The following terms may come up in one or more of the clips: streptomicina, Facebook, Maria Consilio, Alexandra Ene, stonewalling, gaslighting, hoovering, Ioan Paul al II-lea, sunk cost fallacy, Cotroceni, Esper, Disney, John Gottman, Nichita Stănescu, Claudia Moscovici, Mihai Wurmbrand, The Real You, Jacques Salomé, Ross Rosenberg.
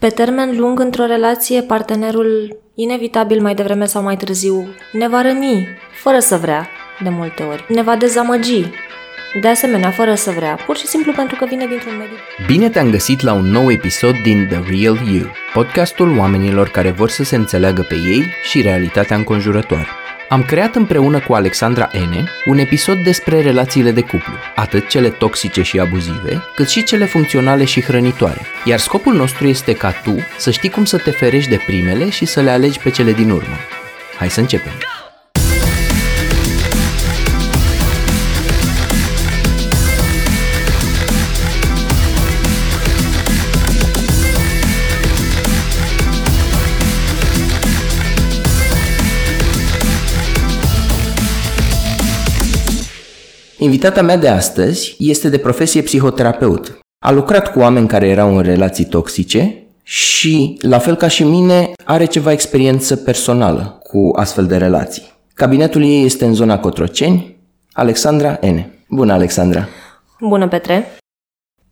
Pe termen lung, într-o relație, partenerul, inevitabil mai devreme sau mai târziu, ne va răni, fără să vrea, de multe ori. Ne va dezamăgi, de asemenea, fără să vrea, pur și simplu pentru că vine dintr-un mediu. Bine te-am găsit la un nou episod din The Real You, podcastul oamenilor care vor să se înțeleagă pe ei și realitatea înconjurătoare. Am creat împreună cu Alexandra Ene un episod despre relațiile de cuplu, atât cele toxice și abuzive, cât și cele funcționale și hrănitoare. Iar scopul nostru este ca tu să știi cum să te ferești de primele și să le alegi pe cele din urmă. Hai să începem! Invitata mea de astăzi este de profesie psihoterapeut. A lucrat cu oameni care erau în relații toxice și, la fel ca și mine, are ceva experiență personală cu astfel de relații. Cabinetul ei este în zona Cotroceni, Alexandra Ene. Bună, Alexandra! Bună, Petre!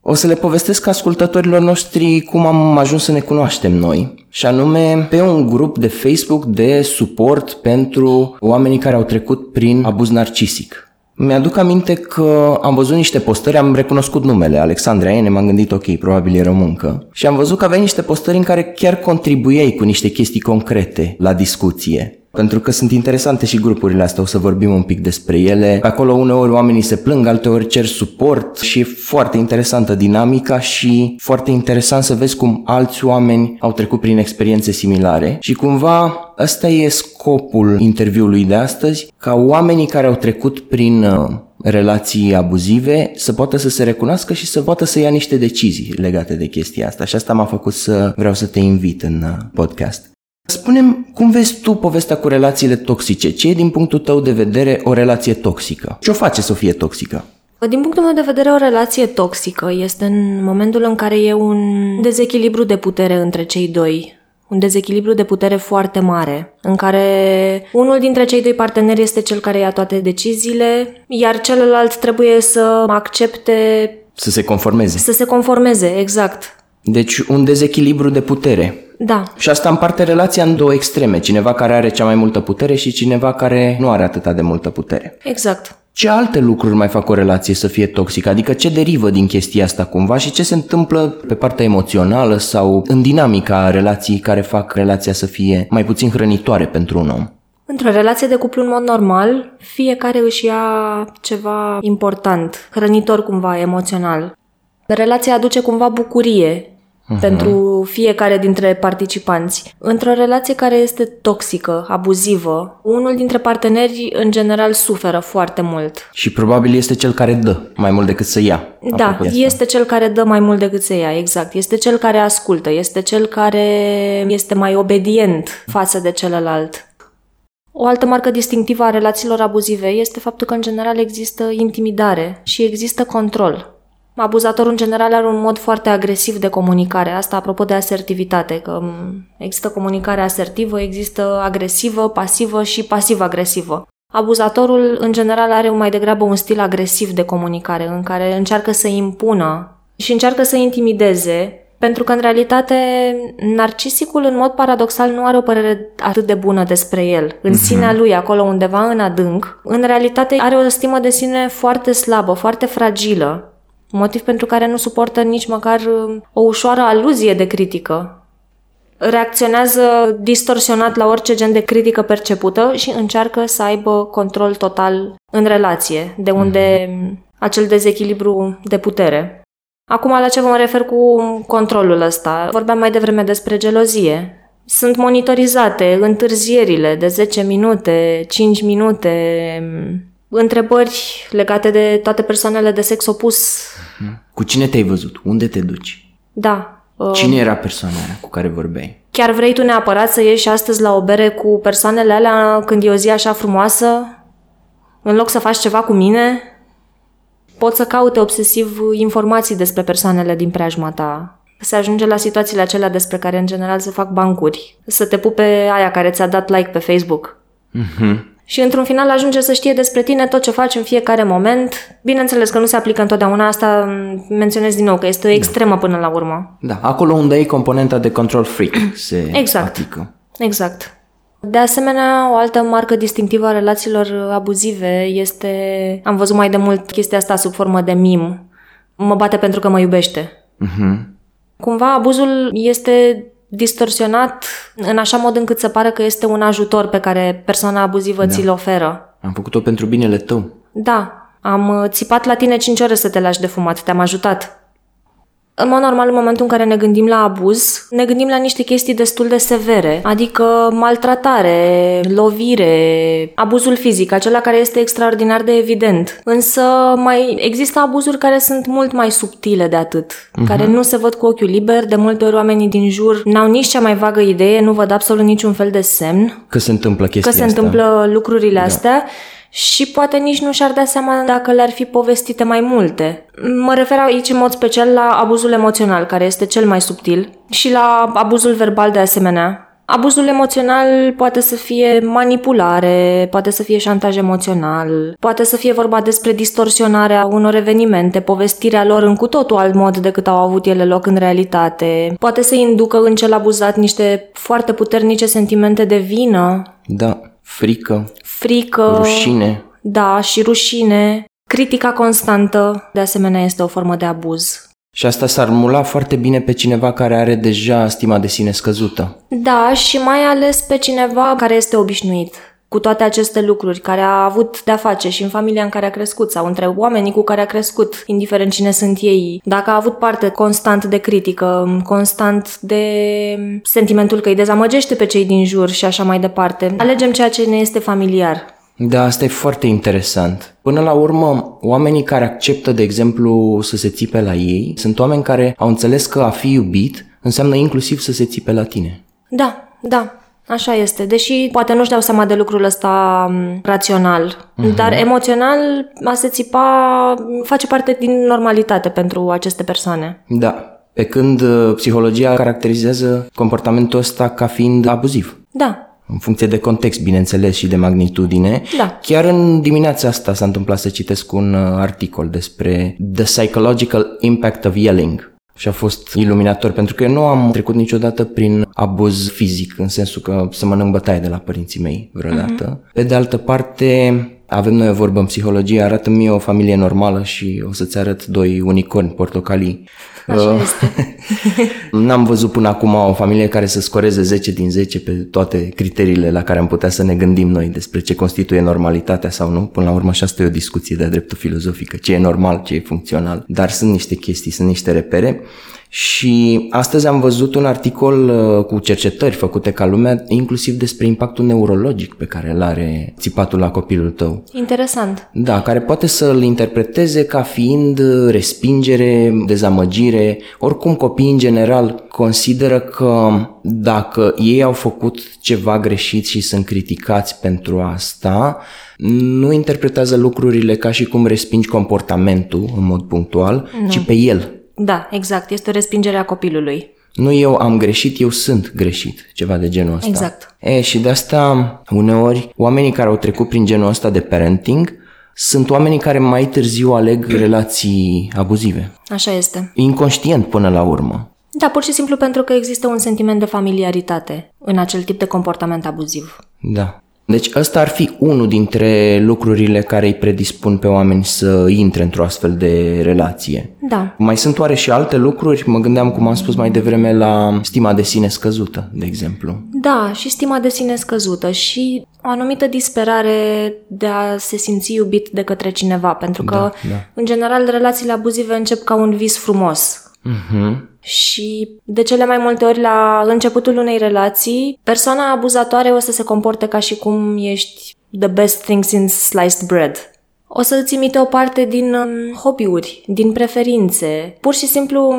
O să le povestesc ascultătorilor noștri cum am ajuns să ne cunoaștem noi, și anume pe un grup de Facebook de suport pentru oamenii care au trecut prin abuz narcisic. Mi-aduc aminte că am văzut niște postări, am recunoscut numele, Alexandra Ene, m-am gândit, ok, probabil e româncă. Și am văzut că aveai niște postări în care chiar contribuiai cu niște chestii concrete la discuție. Pentru că sunt interesante și grupurile astea, o să vorbim un pic despre ele. Acolo uneori oamenii se plâng, alteori cer suport și e foarte interesantă dinamica și foarte interesant să vezi cum alți oameni au trecut prin experiențe similare. Și cumva ăsta e scopul interviului de astăzi, ca oamenii care au trecut prin relații abuzive să poată să se recunoască și să poată să ia niște decizii legate de chestia asta. Și asta m-a făcut să vreau să te invit în podcast. Spune-mi, cum vezi tu povestea cu relațiile toxice? Ce e din punctul tău de vedere o relație toxică? Ce o face să fie toxică? Din punctul meu de vedere, o relație toxică este în momentul în care e un dezechilibru de putere între cei doi. Un dezechilibru de putere foarte mare, în care unul dintre cei doi parteneri este cel care ia toate deciziile, iar celălalt trebuie să accepte... Să se conformeze, exact. Deci un dezechilibru de putere. Da. Și asta împarte relația în două extreme, cineva care are cea mai multă putere și cineva care nu are atâta de multă putere. Exact. Ce alte lucruri mai fac o relație să fie toxică? Adică ce derivă din chestia asta cumva și ce se întâmplă pe partea emoțională sau în dinamica relației care fac relația să fie mai puțin hrănitoare pentru un om? Într-o relație de cuplu, în mod normal, fiecare își ia ceva important, hrănitor cumva, emoțional. Relația aduce cumva bucurie pentru fiecare dintre participanți. Într-o relație care este toxică, abuzivă, unul dintre parteneri, în general, suferă foarte mult. Și probabil este cel care dă mai mult decât să ia. Da, este cel care dă mai mult decât să ia, exact. Este cel care ascultă, este cel care este mai obedient față de celălalt. O altă marcă distinctivă a relațiilor abuzive este faptul că, în general, există intimidare și există control. Abuzatorul, în general, are un mod foarte agresiv de comunicare. Asta apropo de asertivitate, că există comunicare asertivă, există agresivă, pasivă și pasiv-agresivă. Abuzatorul, în general, are mai degrabă un stil agresiv de comunicare, în care încearcă să impună și încearcă să intimideze, pentru că, în realitate, narcisicul, în mod paradoxal, nu are o părere atât de bună despre el. În sinea lui, acolo undeva în adânc, în realitate are o stimă de sine foarte slabă, foarte fragilă, motiv pentru care nu suportă nici măcar o ușoară aluzie de critică. Reacționează distorsionat la orice gen de critică percepută și încearcă să aibă control total în relație, de unde acel dezechilibru de putere. Acum, la ce mă refer cu controlul ăsta? Vorbeam mai devreme despre gelozie. Sunt monitorizate întârzierile de 10 minute, 5 minute... Întrebări legate de toate persoanele de sex opus. Cu cine te-ai văzut? Unde te duci? Da. Cine era persoana aia cu care vorbeai? Chiar vrei tu neapărat să ieși astăzi la o bere cu persoanele alea când e o zi așa frumoasă? În loc să faci ceva cu mine? Pot să caute obsesiv informații despre persoanele din preajma ta. Se ajunge la situațiile acelea despre care în general se fac bancuri. Să te pupe aia care ți-a dat like pe Facebook. Și într-un final ajunge să știe despre tine tot ce faci în fiecare moment. Bineînțeles că nu se aplică întotdeauna asta, menționez din nou că este o extremă până la urmă. Da, acolo unde e componenta de control freak se aplică. Exact. De asemenea, o altă marcă distinctivă a relațiilor abuzive este, am văzut mai de mult chestia asta sub formă de mim. Mă bate pentru că mă iubește. Uh-huh. Cumva abuzul este distorsionat în așa mod încât să pară că este un ajutor pe care persoana abuzivă ți-l oferă. Am făcut-o pentru binele tău. Da, am țipat la tine 5 ore să te lași de fumat, te-am ajutat. În mod normal, în momentul în care ne gândim la abuz, ne gândim la niște chestii destul de severe, adică maltratare, lovire, abuzul fizic, acela care este extraordinar de evident. Însă mai există abuzuri care sunt mult mai subtile de atât, care nu se văd cu ochiul liber, de multe ori oamenii din jur n-au nici cea mai vagă idee, nu văd absolut niciun fel de semn că se întâmplă chestia asta, că se întâmplă lucrurile astea. Și poate nici nu și-ar da seama dacă le-ar fi povestite mai multe. Mă refer aici în mod special la abuzul emoțional, care este cel mai subtil, și la abuzul verbal de asemenea. Abuzul emoțional poate să fie manipulare, poate să fie șantaj emoțional, poate să fie vorba despre distorsionarea unor evenimente, povestirea lor în cu totul alt mod decât au avut ele loc în realitate, poate să inducă în cel abuzat niște foarte puternice sentimente de vină. Da, frică, rușine. Da, și rușine. Critica constantă, de asemenea, este o formă de abuz. Și asta s-ar mula foarte bine pe cineva care are deja stima de sine scăzută. Da, și mai ales pe cineva care este obișnuit cu toate aceste lucruri, care a avut de-a face și în familia în care a crescut sau între oamenii cu care a crescut, indiferent cine sunt ei. Dacă a avut parte constant de critică, constant de sentimentul că îi dezamăgește pe cei din jur și așa mai departe, alegem ceea ce ne este familiar. Da, asta e foarte interesant. Până la urmă, oamenii care acceptă, de exemplu, să se țipe la ei, sunt oameni care au înțeles că a fi iubit înseamnă inclusiv să se țipe la tine. Da. Așa este, deși poate nu-și dau seama de lucrul ăsta rațional, dar emoțional a se țipa face parte din normalitate pentru aceste persoane. Da, pe când psihologia caracterizează comportamentul ăsta ca fiind abuziv. Da. În funcție de context, bineînțeles, și de magnitudine. Da. Chiar în dimineața asta s-a întâmplat să citesc un articol despre The Psychological Impact of Yelling. Și a fost iluminator, pentru că eu nu am trecut niciodată prin abuz fizic, în sensul că să mănânc bătaie de la părinții mei vreodată. Pe de altă parte, avem noi o vorbă în psihologie, arată mie o familie normală și o să-ți arăt doi unicorni portocalii. Așa este. N-am văzut până acum o familie care să scoreze 10 din 10 pe toate criteriile la care am putea să ne gândim noi despre ce constituie normalitatea sau nu. Până la urmă, și asta e o discuție de-a dreptul filozofică, ce e normal, ce e funcțional, dar sunt niște chestii, sunt niște repere. Și astăzi am văzut un articol cu cercetări făcute ca lumea, inclusiv despre impactul neurologic pe care îl are țipatul la copilul tău. Interesant. Da, care poate să-l interpreteze ca fiind respingere, dezamăgire. Oricum, copiii în general consideră că dacă ei au făcut ceva greșit și sunt criticați pentru asta, nu interpretează lucrurile ca și cum respingi comportamentul în mod punctual, ci pe el. Da, exact. Este o respingere a copilului. Nu eu am greșit, eu sunt greșit. Ceva de genul ăsta. Exact. Și de asta, uneori, oamenii care au trecut prin genul ăsta de parenting sunt oamenii care mai târziu aleg relații abuzive. Așa este. Inconștient până la urmă. Da, pur și simplu pentru că există un sentiment de familiaritate în acel tip de comportament abuziv. Da. Deci ăsta ar fi unul dintre lucrurile care îi predispun pe oameni să intre într-o astfel de relație. Da. Mai sunt oare și alte lucruri? Mă gândeam, cum am spus mai devreme, la stima de sine scăzută, de exemplu. Da, și stima de sine scăzută și o anumită disperare de a se simți iubit de către cineva, pentru că, în general, relațiile abuzive încep ca un vis frumos. Și de cele mai multe ori la începutul unei relații, persoana abuzatoare o să se comporte ca și cum ești the best thing since sliced bread. O să îți imite o parte din hobby-uri, din preferințe, pur și simplu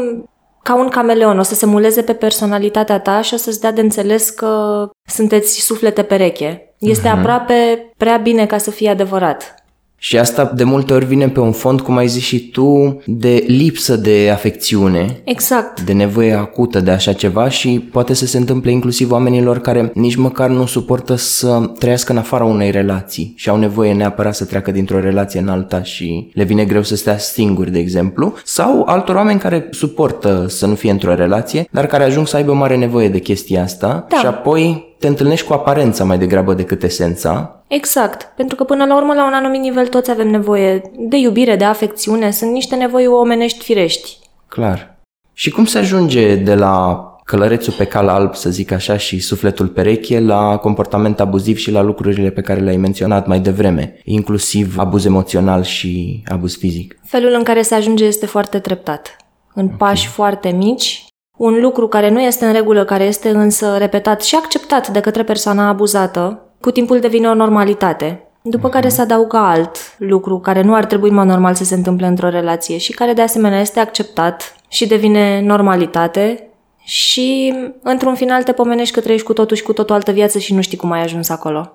ca un cameleon, o să se muleze pe personalitatea ta și o să-ți dea de înțeles că sunteți suflete pereche. Este aproape prea bine ca să fie adevărat. Și asta de multe ori vine pe un fond, cum ai zis și tu, de lipsă de afecțiune. Exact. De nevoie acută de așa ceva și poate să se întâmple inclusiv oamenilor care nici măcar nu suportă să trăiască în afara unei relații și au nevoie neapărat să treacă dintr-o relație în alta și le vine greu să stea singuri, de exemplu, sau altor oameni care suportă să nu fie într-o relație, dar care ajung să aibă mare nevoie de chestia asta, da. Și apoi te întâlnești cu aparența mai degrabă decât esența. Exact, pentru că până la urmă, la un anumit nivel, toți avem nevoie de iubire, de afecțiune, sunt niște nevoi omenești firești. Clar. Și cum se ajunge de la călărețul pe cal alb, să zic așa, și sufletul pereche la comportament abuziv și la lucrurile pe care le-ai menționat mai devreme, inclusiv abuz emoțional și abuz fizic? Felul în care se ajunge este foarte treptat, în pași foarte mici. Un lucru care nu este în regulă, care este însă repetat și acceptat de către persoana abuzată, cu timpul devine o normalitate, după care se adaugă alt lucru care nu ar trebui mai normal să se întâmple într-o relație și care de asemenea este acceptat și devine normalitate și într-un final te pomenești că trăiești cu totul și cu totul altă viață și nu știi cum ai ajuns acolo.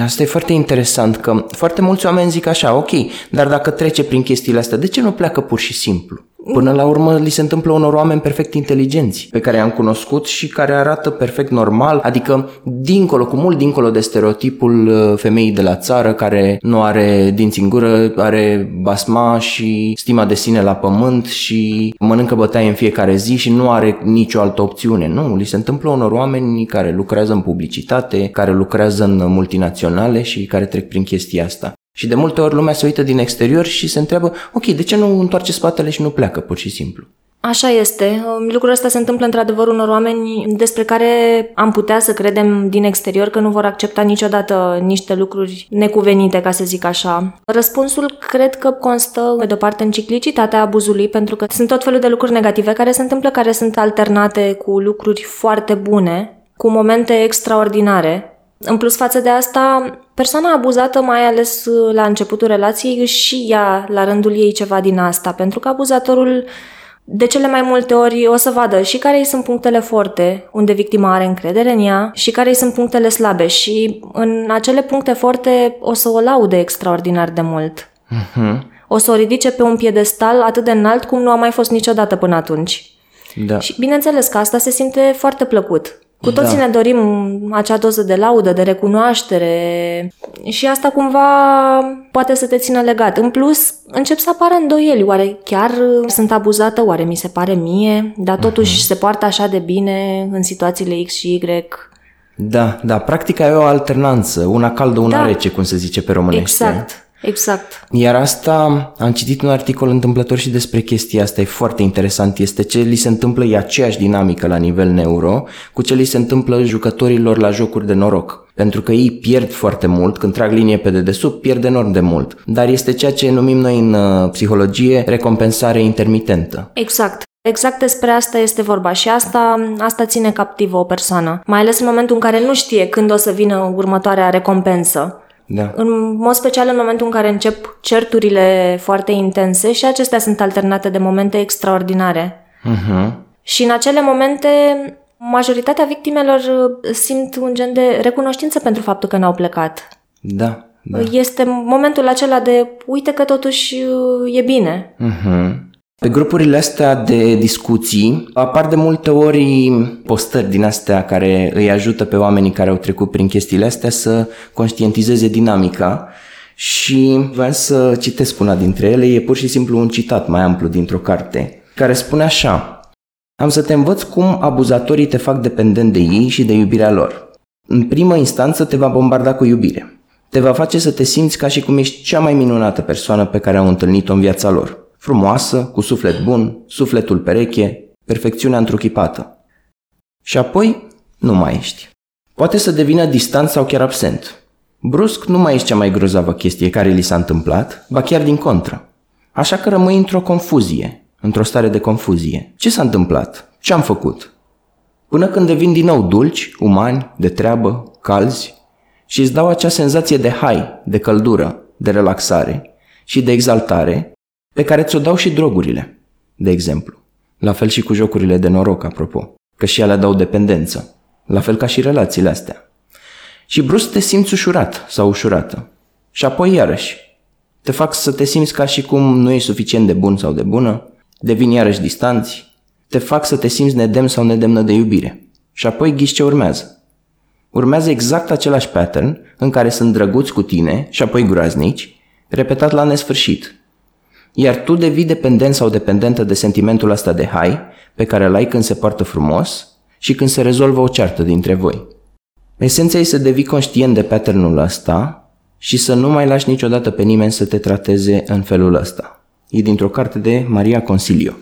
Asta e foarte interesant, că foarte mulți oameni zic așa, ok, dar dacă trece prin chestiile astea, de ce nu pleacă pur și simplu? Până la urmă li se întâmplă unor oameni perfect inteligenți, pe care i-am cunoscut și care arată perfect normal, adică dincolo, cu mult dincolo de stereotipul femeii de la țară care nu are dinți în gură, are basma și stima de sine la pământ și mănâncă bătaie în fiecare zi și nu are nicio altă opțiune. Nu, li se întâmplă unor oameni care lucrează în publicitate, care lucrează în multinaționale și care trec prin chestia asta. Și de multe ori lumea se uită din exterior și se întreabă, ok, de ce nu întoarce spatele și nu pleacă, pur și simplu? Așa este. Lucrul ăsta se întâmplă într-adevăr unor oameni despre care am putea să credem din exterior că nu vor accepta niciodată niște lucruri necuvenite, ca să zic așa. Răspunsul cred că constă, de o parte, în ciclicitatea abuzului, pentru că sunt tot felul de lucruri negative care se întâmplă, care sunt alternate cu lucruri foarte bune, cu momente extraordinare. În plus față de asta, persoana abuzată, mai ales la începutul relației, și ea la rândul ei ceva din asta, pentru că abuzatorul de cele mai multe ori o să vadă și care îi sunt punctele forte, unde victima are încredere în ea, și care îi sunt punctele slabe și în acele puncte forte o să o laude extraordinar de mult. O să o ridice pe un piedestal atât de înalt cum nu a mai fost niciodată până atunci. Da. Și bineînțeles că asta se simte foarte plăcut. Cu toții ne dorim acea doză de laudă, de recunoaștere și asta cumva poate să te țină legat. În plus, încep să apară îndoieli. Oare chiar sunt abuzată? Oare mi se pare mie? Dar totuși se poartă așa de bine în situațiile X și Y. Da, da. Practic e o alternanță. Una caldă, una rece, cum se zice pe românește. Exact. Exact. Iar asta, am citit un articol întâmplător și despre chestia asta, e foarte interesant, este ce li se întâmplă, e aceeași dinamică la nivel neuro cu ce li se întâmplă jucătorilor la jocuri de noroc. Pentru că ei pierd foarte mult, când trag linie pe dedesubt, pierd enorm de mult. Dar este ceea ce numim noi în psihologie recompensare intermitentă. Exact. Exact despre asta este vorba și asta ține captivă o persoană, mai ales în momentul în care nu știe când o să vină următoarea recompensă. Da. În mod special în momentul în care încep certurile foarte intense și acestea sunt alternate de momente extraordinare. Și în acele momente majoritatea victimelor simt un gen de recunoștință pentru faptul că n-au plecat. Da, da. Este momentul acela de uite că totuși e bine. Pe grupurile astea de discuții apar de multe ori postări din astea care îi ajută pe oamenii care au trecut prin chestiile astea să conștientizeze dinamica și vreau să citesc una dintre ele, e pur și simplu un citat mai amplu dintr-o carte, care spune așa: am să te învăț cum abuzatorii te fac dependent de ei și de iubirea lor. În primă instanță te va bombarda cu iubire. Te va face să te simți ca și cum ești cea mai minunată persoană pe care au întâlnit-o în viața lor. Frumoasă, cu suflet bun, sufletul pereche, perfecțiunea întruchipată. Și apoi nu mai ești. Poate să devină distant sau chiar absent. Brusc nu mai ești cea mai grozavă chestie care li s-a întâmplat, ba chiar din contră. Așa că rămâi într-o confuzie, într-o stare de confuzie. Ce s-a întâmplat? Ce am făcut? Până când devin din nou dulci, umani, de treabă, calzi și îți dau acea senzație de hai, de căldură, de relaxare și de exaltare, pe care ți-o dau și drogurile, de exemplu. La fel și cu jocurile de noroc, apropo, că și alea dau dependență, la fel ca și relațiile astea. Și brusc te simți ușurat sau ușurată. Și apoi iarăși, te fac să te simți ca și cum nu ești suficient de bun sau de bună, devini iarăși distanți, te fac să te simți nedemn sau nedemnă de iubire. Și apoi ghiși ce urmează. Urmează exact același pattern în care sunt drăguți cu tine și apoi groaznici, repetat la nesfârșit. Iar tu devii dependent sau dependentă de sentimentul ăsta de hai pe care îl ai când se poartă frumos și când se rezolvă o ceartă dintre voi. Esența e să devii conștient de patternul ăsta și să nu mai lași niciodată pe nimeni să te trateze în felul ăsta. E dintr-o carte de Maria Consilio.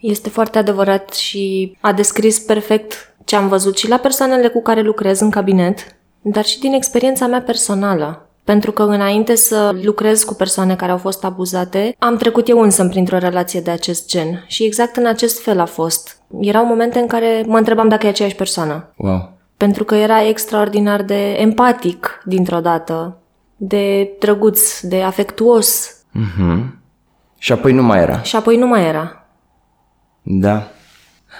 Este foarte adevărat și a descris perfect ce am văzut și la persoanele cu care lucrez în cabinet, dar și din experiența mea personală. Pentru că înainte să lucrez cu persoane care au fost abuzate, am trecut eu însă printr-o relație de acest gen. Și exact în acest fel a fost. Erau momente în care mă întrebam dacă e aceeași persoană. Wow. Pentru că era extraordinar de empatic dintr-o dată, de drăguț, de afectuos. Mhm. Și apoi nu mai era. Da.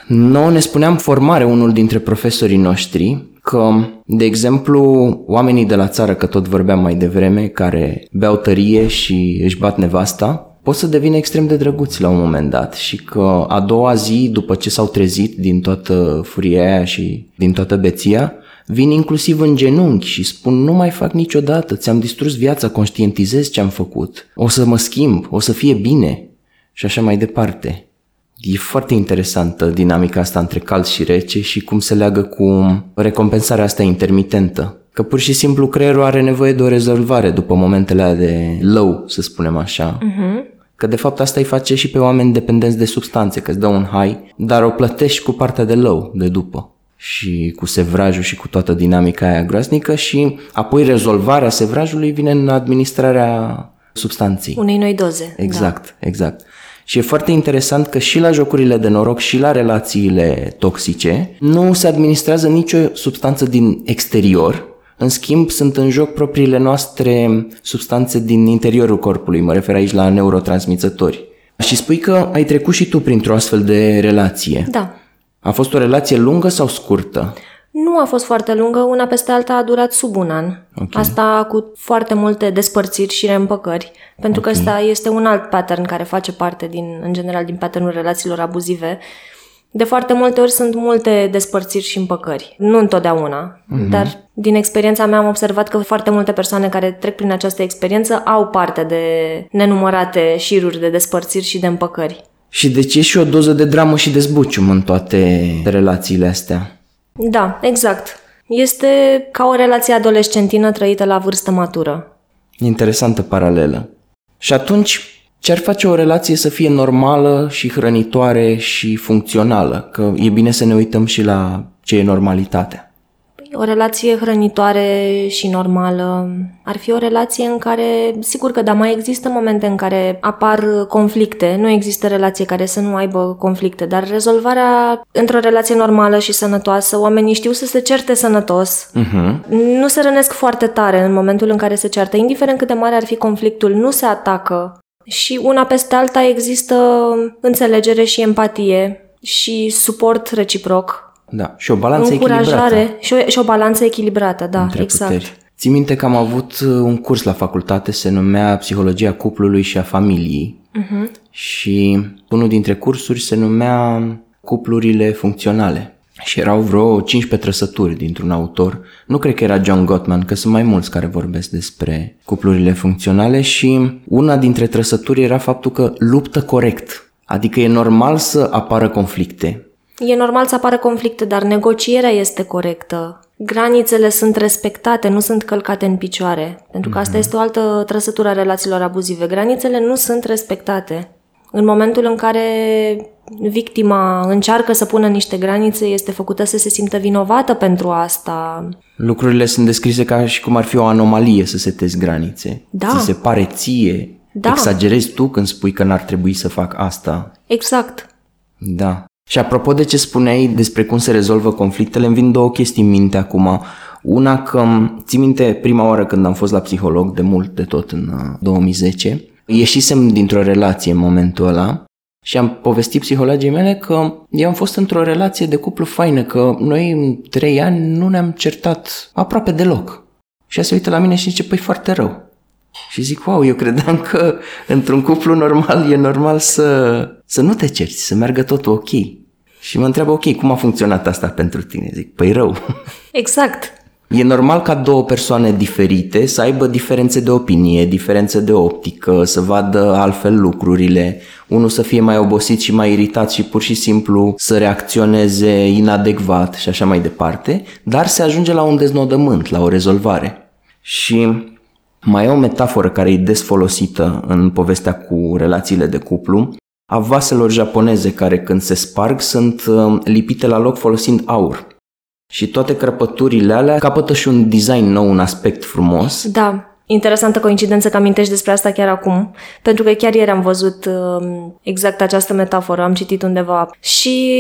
Noi ne spuneam formare unul dintre profesorii noștri că, de exemplu, oamenii de la țară, că tot vorbeam mai devreme, care beau tărie și își bat nevasta, pot să devină extrem de drăguți la un moment dat și că a doua zi, după ce s-au trezit din toată furia aia și din toată beția, vin inclusiv în genunchi și spun nu mai fac niciodată, ți-am distrus viața, conștientizez ce am făcut, o să mă schimb, o să fie bine și așa mai departe. E foarte interesantă dinamica asta între cald și rece și cum se leagă cu recompensarea asta intermitentă. Că pur și simplu creierul are nevoie de o rezolvare după momentele alea de low, să spunem așa. Uh-huh. Că de fapt asta îi face și pe oameni dependenți de substanțe, că îți dă un high, dar o plătești cu partea de low de după. Și cu sevrajul și cu toată dinamica aia groaznică și apoi rezolvarea sevrajului vine în administrarea substanței. Unei noi doze. Exact, da. Exact. Și e foarte interesant că și la jocurile de noroc și la relațiile toxice nu se administrează nicio substanță din exterior, în schimb sunt în joc propriile noastre substanțe din interiorul corpului, mă refer aici la neurotransmițători. Și spui că ai trecut și tu printr-o astfel de relație. Da. A fost o relație lungă sau scurtă? Nu a fost foarte lungă, una peste alta a durat sub un an. Okay. Asta cu foarte multe despărțiri și reîmpăcări, pentru okay. că asta este un alt pattern care face parte din, în general, din patternul relațiilor abuzive. De foarte multe ori sunt multe despărțiri și împăcări. Nu întotdeauna, mm-hmm. dar din experiența mea am observat că foarte multe persoane care trec prin această experiență au parte de nenumărate șiruri de despărțiri și de împăcări. Și deci e și o doză de dramă și de zbucium în toate relațiile astea. Da, exact. Este ca o relație adolescentină trăită la vârstă matură. Interesantă paralelă. Și atunci, ce-ar face o relație să fie normală și hrănitoare și funcțională? Că e bine să ne uităm și la ce e normalitatea. O relație hrănitoare și normală ar fi o relație în care, sigur că da, mai există momente în care apar conflicte, nu există relație care să nu aibă conflicte, dar rezolvarea într-o relație normală și sănătoasă, oamenii știu să se certe sănătos, uh-huh. nu se rănesc foarte tare în momentul în care se ceartă, indiferent cât de mare ar fi conflictul, nu se atacă și una peste alta există înțelegere și empatie și suport reciproc. Da, și o balanță echilibrată. Și o balanță echilibrată, da, între exact. Puteri. Țin minte că am avut un curs la facultate, se numea Psihologia cuplului și a familiei uh-huh. și unul dintre cursuri se numea Cuplurile funcționale și erau vreo 15 trăsături dintr-un autor, nu cred că era John Gottman, că sunt mai mulți care vorbesc despre cuplurile funcționale și una dintre trăsături era faptul că luptă corect, adică e normal să apară conflicte. E normal să apară conflicte, dar negocierea este corectă. Granițele sunt respectate, nu sunt călcate în picioare. Pentru că asta este o altă trăsătură a relațiilor abuzive. Granițele nu sunt respectate. În momentul în care victima încearcă să pună niște granițe, este făcută să se simtă vinovată pentru asta. Lucrurile sunt descrise ca și cum ar fi o anomalie să setezi granițe. Da. Ți se pare ție. Da. Exagerezi tu când spui că n-ar trebui să fac asta. Exact. Da. Și apropo de ce spuneai despre cum se rezolvă conflictele, îmi vin două chestii în minte acum. Una că, țin minte, prima oară când am fost la psiholog, de mult de tot în 2010, ieșisem dintr-o relație în momentul ăla și am povestit psihologii mele că eu am fost într-o relație de cuplu faină, că noi în 3 ani nu ne-am certat aproape deloc. Și ea se uită la mine și zice, păi foarte rău. Și zic, wow, eu credeam că într-un cuplu normal e normal să nu te cerți, să meargă totul ok. Și mă întreabă, ok, cum a funcționat asta pentru tine? Zic, păi rău. Exact. E normal ca două persoane diferite să aibă diferențe de opinie, diferențe de optică, să vadă altfel lucrurile, unul să fie mai obosit și mai iritat și pur și simplu să reacționeze inadecvat și așa mai departe, dar se ajunge la un deznodământ, la o rezolvare. Și mai e o metaforă care e des folosită în povestea cu relațiile de cuplu, a vaselor japoneze care când se sparg sunt lipite la loc folosind aur. Și toate crăpăturile alea capătă și un design nou, un aspect frumos. Da, interesantă coincidență că amintești despre asta chiar acum, pentru că chiar ieri am văzut exact această metaforă, am citit undeva. Și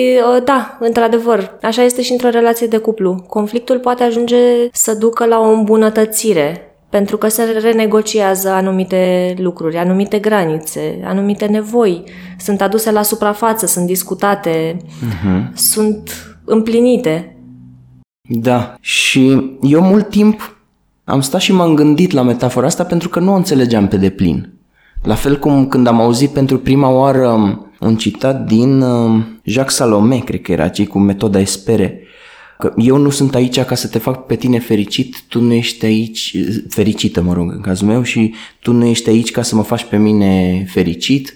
da, într-adevăr, așa este și într-o relație de cuplu. Conflictul poate ajunge să ducă la o îmbunătățire, pentru că se renegociază anumite lucruri, anumite granițe, anumite nevoi. Sunt aduse la suprafață, sunt discutate, sunt împlinite. Da, și eu mult timp am stat și m-am gândit la metafora asta pentru că nu o înțelegeam pe deplin. La fel cum când am auzit pentru prima oară un citat din Jacques Salomé, cred că era, cei cu metoda Esper, că eu nu sunt aici ca să te fac pe tine fericit, tu nu ești aici, fericită mă rog în cazul meu, și tu nu ești aici ca să mă faci pe mine fericit,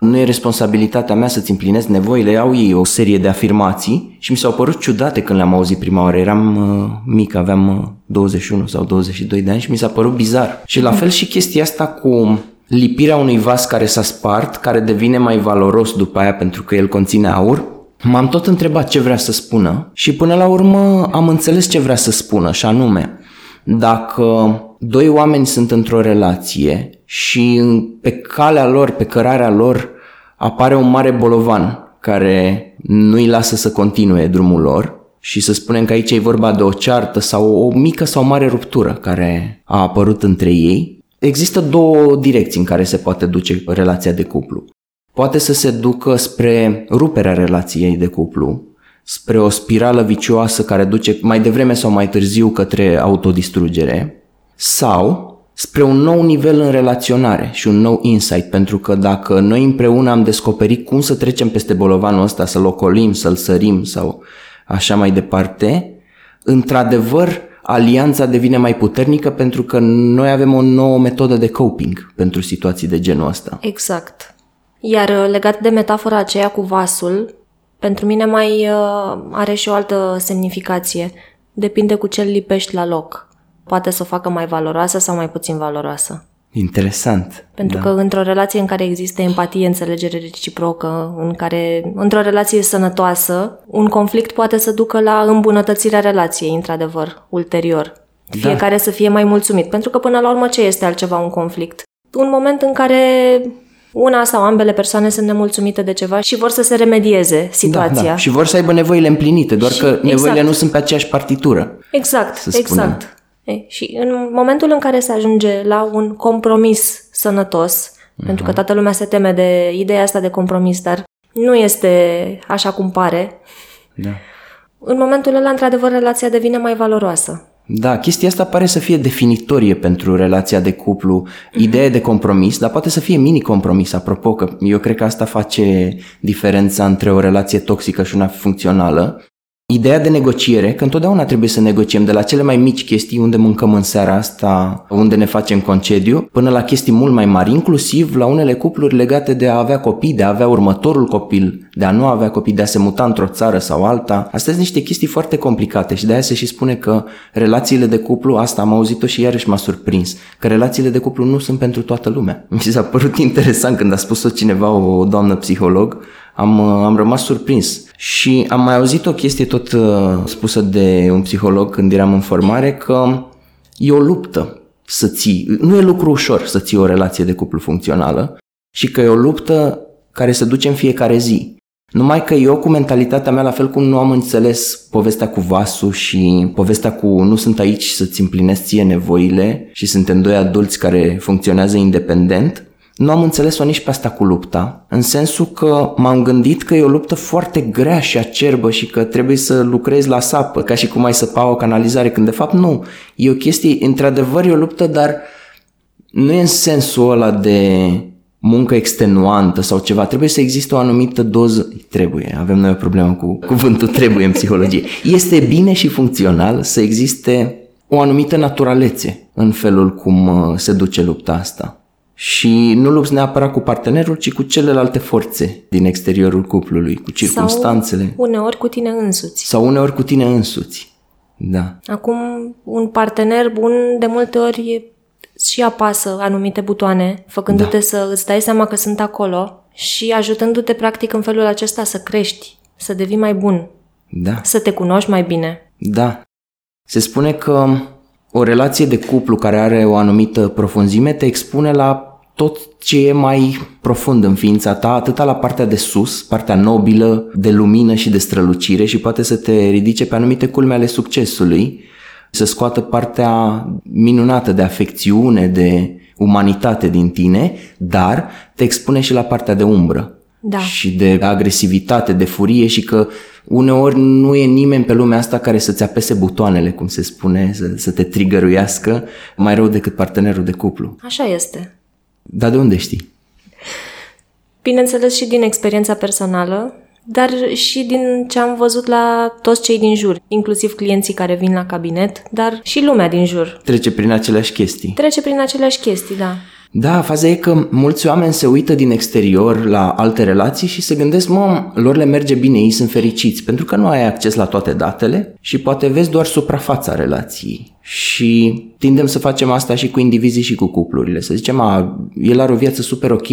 nu e responsabilitatea mea să-ți împlinesc nevoile, au ei o serie de afirmații și mi s-au părut ciudate când le-am auzit prima oară. Eram mic, aveam 21 sau 22 de ani și mi s-a părut bizar. Și la fel și chestia asta cu lipirea unui vas care s-a spart, care devine mai valoros după aia pentru că el conține aur, m-am tot întrebat ce vrea să spună și până la urmă am înțeles ce vrea să spună, și anume, dacă doi oameni sunt într-o relație și pe calea lor, pe cărarea lor, apare un mare bolovan care nu-i lasă să continue drumul lor și să spunem că aici e vorba de o ceartă sau o mică sau mare ruptură care a apărut între ei, există două direcții în care se poate duce relația de cuplu. Poate să se ducă spre ruperea relației de cuplu, spre o spirală vicioasă care duce mai devreme sau mai târziu către autodistrugere, sau spre un nou nivel în relaționare și un nou insight, pentru că dacă noi împreună am descoperit cum să trecem peste bolovanul ăsta, să-l ocolim, să-l sărim sau așa mai departe, într-adevăr alianța devine mai puternică pentru că noi avem o nouă metodă de coping pentru situații de genul ăsta. Exact. Iar legat de metafora aceea cu vasul, pentru mine mai are și o altă semnificație. Depinde cu ce îl lipești la loc. Poate să o facă mai valoroasă sau mai puțin valoroasă. Interesant. Pentru că într-o relație în care există empatie, înțelegere reciprocă, într-o relație sănătoasă, un conflict poate să ducă la îmbunătățirea relației, într-adevăr, ulterior. Fiecare să fie mai mulțumit. Pentru că până la urmă ce este altceva un conflict? Un moment în care una sau ambele persoane sunt nemulțumite de ceva și vor să se remedieze situația. Da, da. Și vor să aibă nevoile împlinite, doar că nevoile nu sunt pe aceeași partitură. Exact. Și în momentul în care se ajunge la un compromis sănătos, pentru că toată lumea se teme de ideea asta de compromis, dar nu este așa cum pare, în momentul ăla, într-adevăr, relația devine mai valoroasă. Da, chestia asta pare să fie definitorie pentru relația de cuplu, ideea de compromis, dar poate să fie mini-compromis, apropo, că eu cred că asta face diferența între o relație toxică și una funcțională. Ideea de negociere, că întotdeauna trebuie să negociem de la cele mai mici chestii, unde mâncăm în seara asta, unde ne facem concediu, până la chestii mult mai mari, inclusiv la unele cupluri legate de a avea copii, de a avea următorul copil, de a nu avea copii, de a se muta într-o țară sau alta. Astea sunt niște chestii foarte complicate și de aia se și spune că relațiile de cuplu, asta am auzit-o și iarăși m-a surprins, că relațiile de cuplu nu sunt pentru toată lumea. Mi s-a părut interesant când a spus-o cineva, o doamnă psiholog. Am rămas surprins și am mai auzit o chestie tot spusă de un psiholog când eram în formare, că e o luptă să ții, nu e lucru ușor să ții o relație de cuplu funcțională și că e o luptă care se duce în fiecare zi. Numai că eu cu mentalitatea mea, la fel cum nu am înțeles povestea cu vasul și povestea cu nu sunt aici să-ți împlinesc ție nevoile și suntem doi adulți care funcționează independent, nu am înțeles-o nici pe asta cu lupta, în sensul că m-am gândit că e o luptă foarte grea și acerbă și că trebuie să lucrezi la sapă, ca și cum ai săpa o canalizare, când de fapt nu. E o chestie, într-adevăr e o luptă, dar nu e în sensul ăla de muncă extenuantă sau ceva. Trebuie să existe o anumită doză... Trebuie, avem noi o problemă cu cuvântul trebuie în psihologie. Este bine și funcțional să existe o anumită naturalețe în felul cum se duce lupta asta. Și nu lupți neapărat cu partenerul, ci cu celelalte forțe din exteriorul cuplului, cu circumstanțele. Sau uneori cu tine însuți. Da. Acum, un partener bun de multe ori și apasă anumite butoane, făcându-te să îți dai seama că sunt acolo și ajutându-te practic în felul acesta să crești, să devii mai bun, să te cunoști mai bine. Da. Se spune că o relație de cuplu care are o anumită profunzime te expune la tot ce e mai profund în ființa ta, atâta la partea de sus, partea nobilă, de lumină și de strălucire, și poate să te ridice pe anumite culme ale succesului, să scoată partea minunată de afecțiune, de umanitate din tine, dar te expune și la partea de umbră. Da. Și de agresivitate, de furie, și că uneori nu e nimeni pe lumea asta care să-ți apese butoanele, cum se spune, să te trigăruiască mai rău decât partenerul de cuplu. Așa este. Dar de unde știi? Bineînțeles și din experiența personală, dar și din ce am văzut la toți cei din jur, inclusiv clienții care vin la cabinet, dar și lumea din jur. Trece prin aceleași chestii, da. Da, faza e că mulți oameni se uită din exterior la alte relații și se gândesc, lor le merge bine, ei sunt fericiți, pentru că nu ai acces la toate datele și poate vezi doar suprafața relației. Și tindem să facem asta și cu indivizii și cu cuplurile. Să zicem, el are o viață super ok,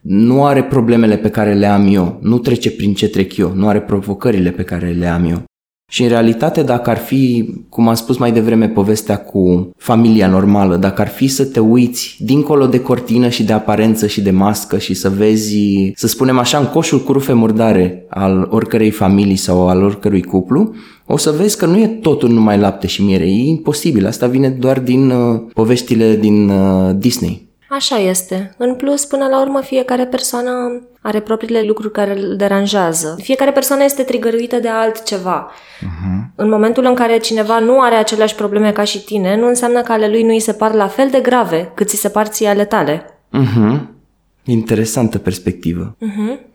nu are problemele pe care le am eu, nu trece prin ce trec eu, nu are provocările pe care le am eu. Și în realitate, dacă ar fi, cum am spus mai devreme, povestea cu familia normală, dacă ar fi să te uiți dincolo de cortină și de aparență și de mască și să vezi, să spunem așa, în coșul cu rufe murdare al oricărei familii sau al oricărui cuplu, o să vezi că nu e totul numai lapte și miere. E imposibil. Asta vine doar din poveștile din Disney. Așa este. În plus, până la urmă, fiecare persoană are propriile lucruri care îl deranjează. Fiecare persoană este trigăruită de altceva. Uh-huh. În momentul în care cineva nu are aceleași probleme ca și tine, nu înseamnă că ale lui nu îi se par la fel de grave cât ți se par ție ale tale. Uh-huh. Interesantă perspectivă. Uh-huh.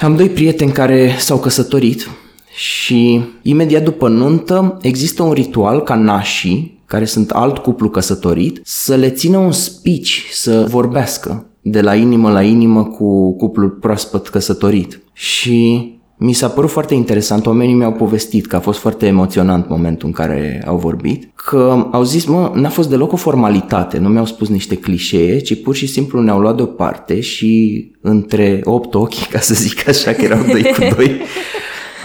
Am doi prieteni care s-au căsătorit și imediat după nuntă există un ritual ca nașii, care sunt alt cuplu căsătorit, să le țină un speech, să vorbească de la inimă cu cuplul proaspăt căsătorit. Și mi s-a părut foarte interesant, oamenii mi-au povestit că a fost foarte emoționant momentul în care au vorbit, că au zis, n-a fost deloc o formalitate, nu mi-au spus niște clișee, ci pur și simplu ne-au luat deoparte și între 8 ochi, ca să zic așa, că erau 2 cu 2,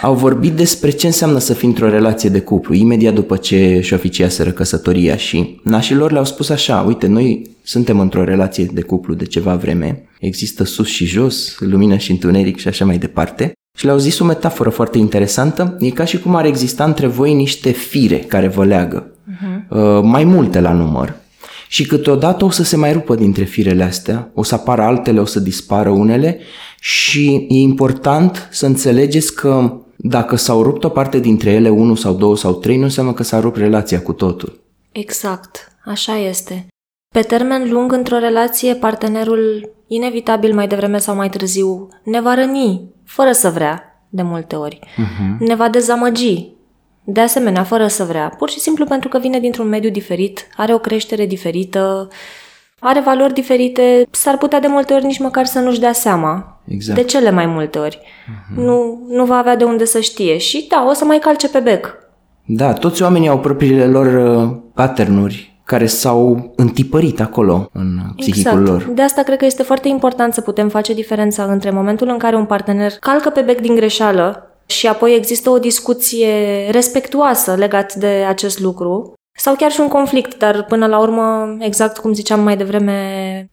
au vorbit despre ce înseamnă să fii într-o relație de cuplu, imediat după ce și oficiaseră căsătoria, și nașilor le-au spus așa, uite, noi suntem într-o relație de cuplu de ceva vreme, există sus și jos, lumină și întuneric și așa mai departe, și le-au zis o metaforă foarte interesantă, e ca și cum ar exista între voi niște fire care vă leagă, mai multe la număr, și câteodată o să se mai rupă dintre firele astea, o să apară altele, o să dispară unele, și e important să înțelegeți că dacă s-au rupt o parte dintre ele, 1 sau 2 sau 3, nu înseamnă că s-a rupt relația cu totul. Exact, așa este. Pe termen lung, într-o relație, partenerul, inevitabil mai devreme sau mai târziu, ne va răni, fără să vrea, de multe ori. Uh-huh. Ne va dezamăgi, de asemenea, fără să vrea, pur și simplu pentru că vine dintr-un mediu diferit, are o creștere diferită, are valori diferite, s-ar putea de multe ori nici măcar să nu-și dea seama. Exact. De cele mai multe ori. Uh-huh. Nu va avea de unde să știe și o să mai calce pe bec. Da, toți oamenii au propriile lor patternuri care s-au întipărit acolo în psihicul lor. De asta cred că este foarte important să putem face diferența între momentul în care un partener calcă pe bec din greșeală și apoi există o discuție respectuoasă legat de acest lucru, sau chiar și un conflict, dar până la urmă, exact cum ziceam mai devreme,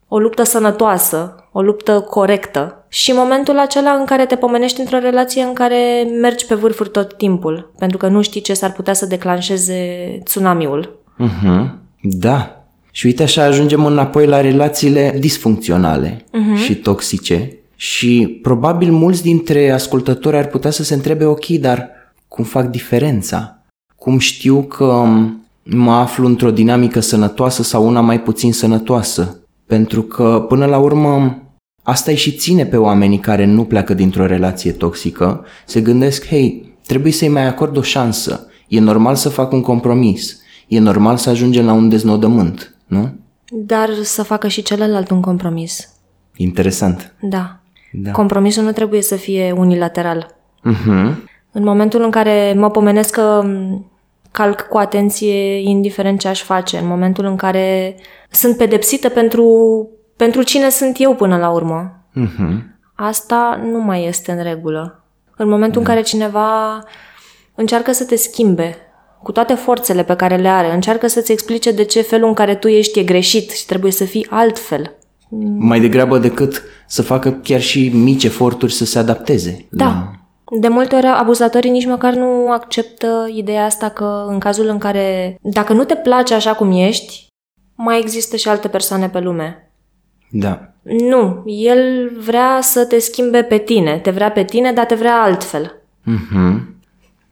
o luptă sănătoasă, o luptă corectă. Și momentul acela în care te pomenești într-o relație în care mergi pe vârfuri tot timpul, pentru că nu știi ce s-ar putea să declanșeze tsunamiul. Uh-huh. Da. Și uite așa ajungem înapoi la relațiile disfuncționale și toxice. Și probabil mulți dintre ascultători ar putea să se întrebe, ok, dar cum fac diferența? Cum știu că mă aflu într-o dinamică sănătoasă sau una mai puțin sănătoasă. Pentru că, până la urmă, asta îi și ține pe oamenii care nu pleacă dintr-o relație toxică, se gândesc, hei, trebuie să-i mai acord o șansă, e normal să fac un compromis, e normal să ajungem la un deznodământ, nu? Dar să facă și celălalt un compromis. Interesant. Da. Compromisul nu trebuie să fie unilateral. Uh-huh. În momentul în care mă pomenesc că calc cu atenție indiferent ce aș face, în momentul în care sunt pedepsită pentru cine sunt eu până la urmă, uh-huh, asta nu mai este în regulă. În momentul în care cineva încearcă să te schimbe cu toate forțele pe care le are, încearcă să-ți explice de ce felul în care tu ești e greșit și trebuie să fii altfel. Mai degrabă decât să facă chiar și mici eforturi să se adapteze. Da. De multe ori abuzatorii nici măcar nu acceptă ideea asta că în cazul în care, dacă nu te place așa cum ești, mai există și alte persoane pe lume. Da. Nu, el vrea să te schimbe pe tine, te vrea pe tine, dar te vrea altfel. Mhm.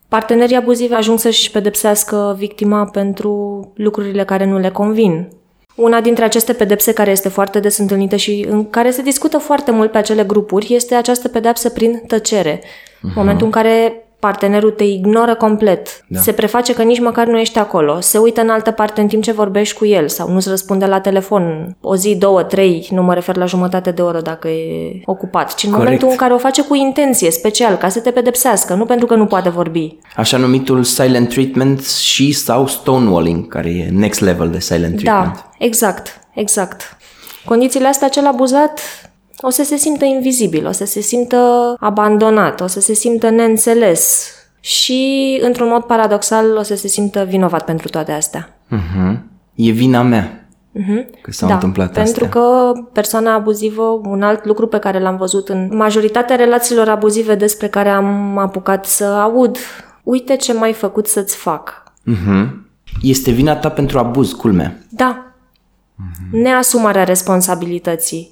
Partenerii abuzivi ajung să-și pedepsească victima pentru lucrurile care nu le convin. Una dintre aceste pedepse care este foarte des întâlnită și în care se discută foarte mult pe acele grupuri este această pedepsă prin tăcere. Uh-huh. Momentul în care partenerul te ignoră complet, se preface că nici măcar nu ești acolo, se uită în altă parte în timp ce vorbești cu el sau nu-ți răspunde la telefon o zi, două, trei, nu mă refer la jumătate de oră dacă e ocupat, ci în momentul în care o face cu intenție special, ca să te pedepsească, nu pentru că nu poate vorbi. Așa numitul silent treatment și sau stonewalling, care e next level de silent treatment. Da, exact. Condițiile astea, cel abuzat o să se simtă invizibil, o să se simtă abandonat, o să se simtă neînțeles și, într-un mod paradoxal, o să se simtă vinovat pentru toate astea. Uh-huh. E vina mea că s-au întâmplat astea. Pentru că persoana abuzivă, un alt lucru pe care l-am văzut în majoritatea relațiilor abuzive despre care am apucat să aud, uite ce m-ai făcut să-ți fac. Uh-huh. Este vina ta pentru abuz, culmea. Da. Uh-huh. Neasumarea responsabilității.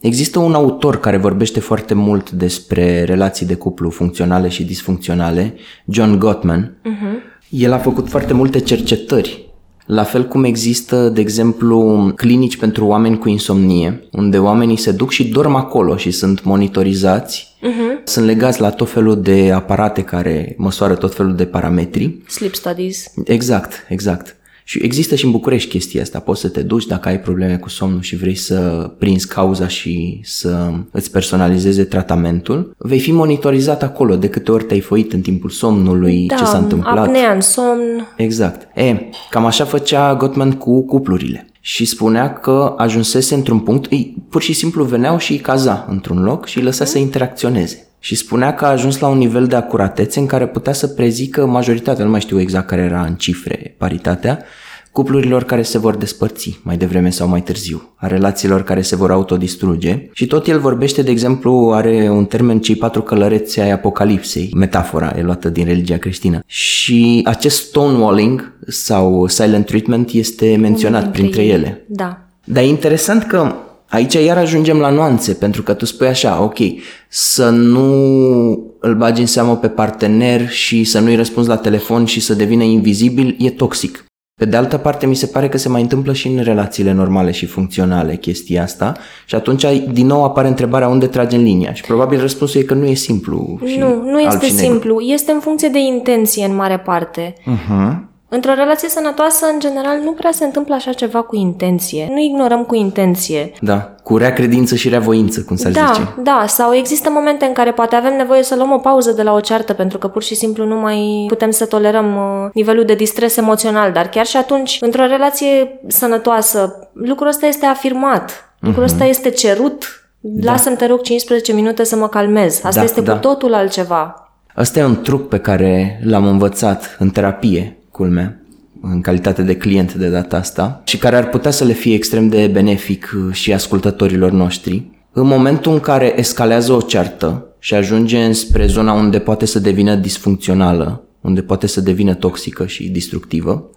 Există un autor care vorbește foarte mult despre relații de cuplu funcționale și disfuncționale, John Gottman. Uh-huh. El a făcut foarte multe cercetări, la fel cum există, de exemplu, clinici pentru oameni cu insomnie, unde oamenii se duc și dorm acolo și sunt monitorizați, uh-huh, sunt legați la tot felul de aparate care măsoară tot felul de parametri. Sleep studies. Exact. Și există și în București chestia asta, poți să te duci dacă ai probleme cu somnul și vrei să prinzi cauza și să îți personalizeze tratamentul, vei fi monitorizat acolo de câte ori te-ai foit în timpul somnului, ce s-a întâmplat. Apnea în somn. Exact. Cam așa făcea Gottman cu cuplurile și spunea că ajunsese într-un punct, ei pur și simplu veneau și îi caza într-un loc și îi lăsa să interacționeze. Și spunea că a ajuns la un nivel de acuratețe în care putea să prezică majoritatea, nu mai știu exact care era în cifre paritatea, cuplurilor care se vor despărți mai devreme sau mai târziu, a relațiilor care se vor autodistruge. Și tot el vorbește, de exemplu, are un termen, cei 4 călăreți ai Apocalipsei, metafora e luată din religia creștină. Și acest stonewalling sau silent treatment este menționat printre ele. Da. Dar e interesant că aici iar ajungem la nuanțe, pentru că tu spui așa, ok, să nu îl bagi în seamă pe partener și să nu-i răspunzi la telefon și să devină invizibil, e toxic. Pe de altă parte, mi se pare că se mai întâmplă și în relațiile normale și funcționale chestia asta și atunci din nou apare întrebarea unde tragem linia și probabil răspunsul e că nu e simplu. Nu este simplu, este în funcție de intenție în mare parte. Uh-huh. Într-o relație sănătoasă, în general, nu prea se întâmplă așa ceva cu intenție. Nu ignorăm cu intenție. Da, cu rea credință și rea voință, cum s-ar zice. Da, sau există momente în care poate avem nevoie să luăm o pauză de la o ceartă, pentru că pur și simplu nu mai putem să tolerăm nivelul de distres emoțional, dar chiar și atunci, într-o relație sănătoasă, lucrul ăsta este afirmat, lucrul ăsta este cerut. Lasă-mi, te rog, 15 minute să mă calmez. Asta este cu totul altceva. Asta e un truc pe care l-am învățat în terapie, culmea, în calitate de client de data asta și care ar putea să le fie extrem de benefic și ascultătorilor noștri. În momentul în care escalează o ceartă și ajunge înspre zona unde poate să devină disfuncțională, unde poate să devină toxică și destructivă,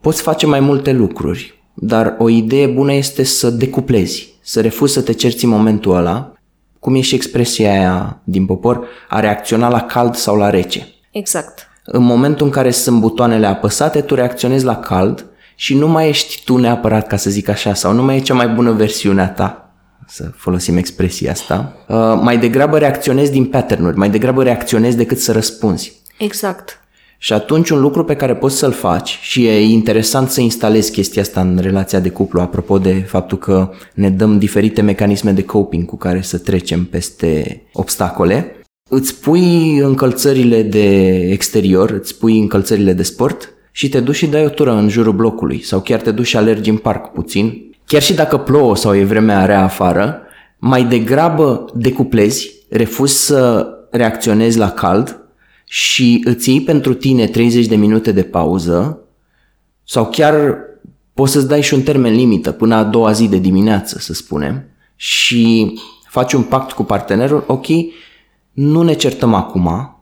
poți face mai multe lucruri, dar o idee bună este să decuplezi, să refuzi să te cerți în momentul ăla, cum e și expresia aia din popor, a reacționa la cald sau la rece. Exact. În momentul în care sunt butoanele apăsate, tu reacționezi la cald și nu mai ești tu neapărat, ca să zic așa, sau nu mai e cea mai bună versiune a ta, să folosim expresia asta. Mai degrabă reacționezi din pattern-uri, mai degrabă reacționezi decât să răspunzi. Exact. Și atunci un lucru pe care poți să-l faci, și e interesant să instalezi chestia asta în relația de cuplu, apropo de faptul că ne dăm diferite mecanisme de coping cu care să trecem peste obstacole, îți pui încălțările de exterior, îți pui încălțările de sport și te duci și dai o tură în jurul blocului sau chiar te duci și alergi în parc puțin. Chiar și dacă plouă sau e vremea rea afară, mai degrabă decuplezi, refuzi să reacționezi la cald și îți iei pentru tine 30 de minute de pauză sau chiar poți să-ți dai și un termen limită, până a doua zi de dimineață, să spunem, și faci un pact cu partenerul, ok, nu ne certăm acum,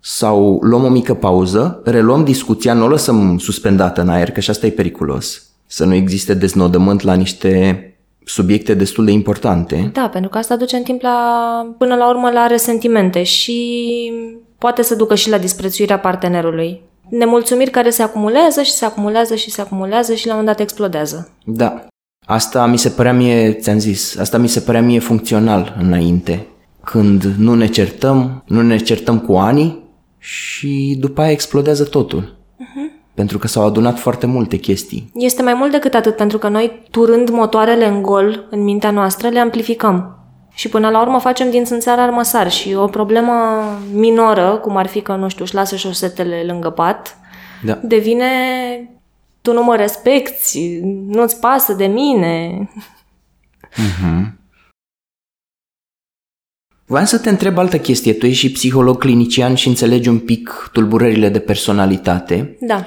sau luăm o mică pauză, reluăm discuția, nu o lăsăm suspendată în aer, că și asta e periculos, să nu existe deznodământ la niște subiecte destul de importante. Da, pentru că asta duce în timp până la urmă la resentimente și poate să ducă și la disprețuirea partenerului. Nemulțumiri care se acumulează și se acumulează și se acumulează și la un moment dat explodează. Da. Asta mi se părea mie, ți-am zis, asta mi se părea mie funcțional înainte. Când nu ne certăm, nu ne certăm cu ani și după aia explodează totul. Uh-huh. Pentru că s-au adunat foarte multe chestii. Este mai mult decât atât, pentru că noi, turând motoarele în gol în mintea noastră, le amplificăm. Și până la urmă facem din țânțar armăsar și o problemă minoră, cum ar fi că, nu știu, își lasă șosetele lângă pat, da, devine, tu nu mă respecti, nu-ți pasă de mine. Mhm. Vreau să te întreb altă chestie. Tu ești și psiholog clinician și înțelegi un pic tulburările de personalitate. Da.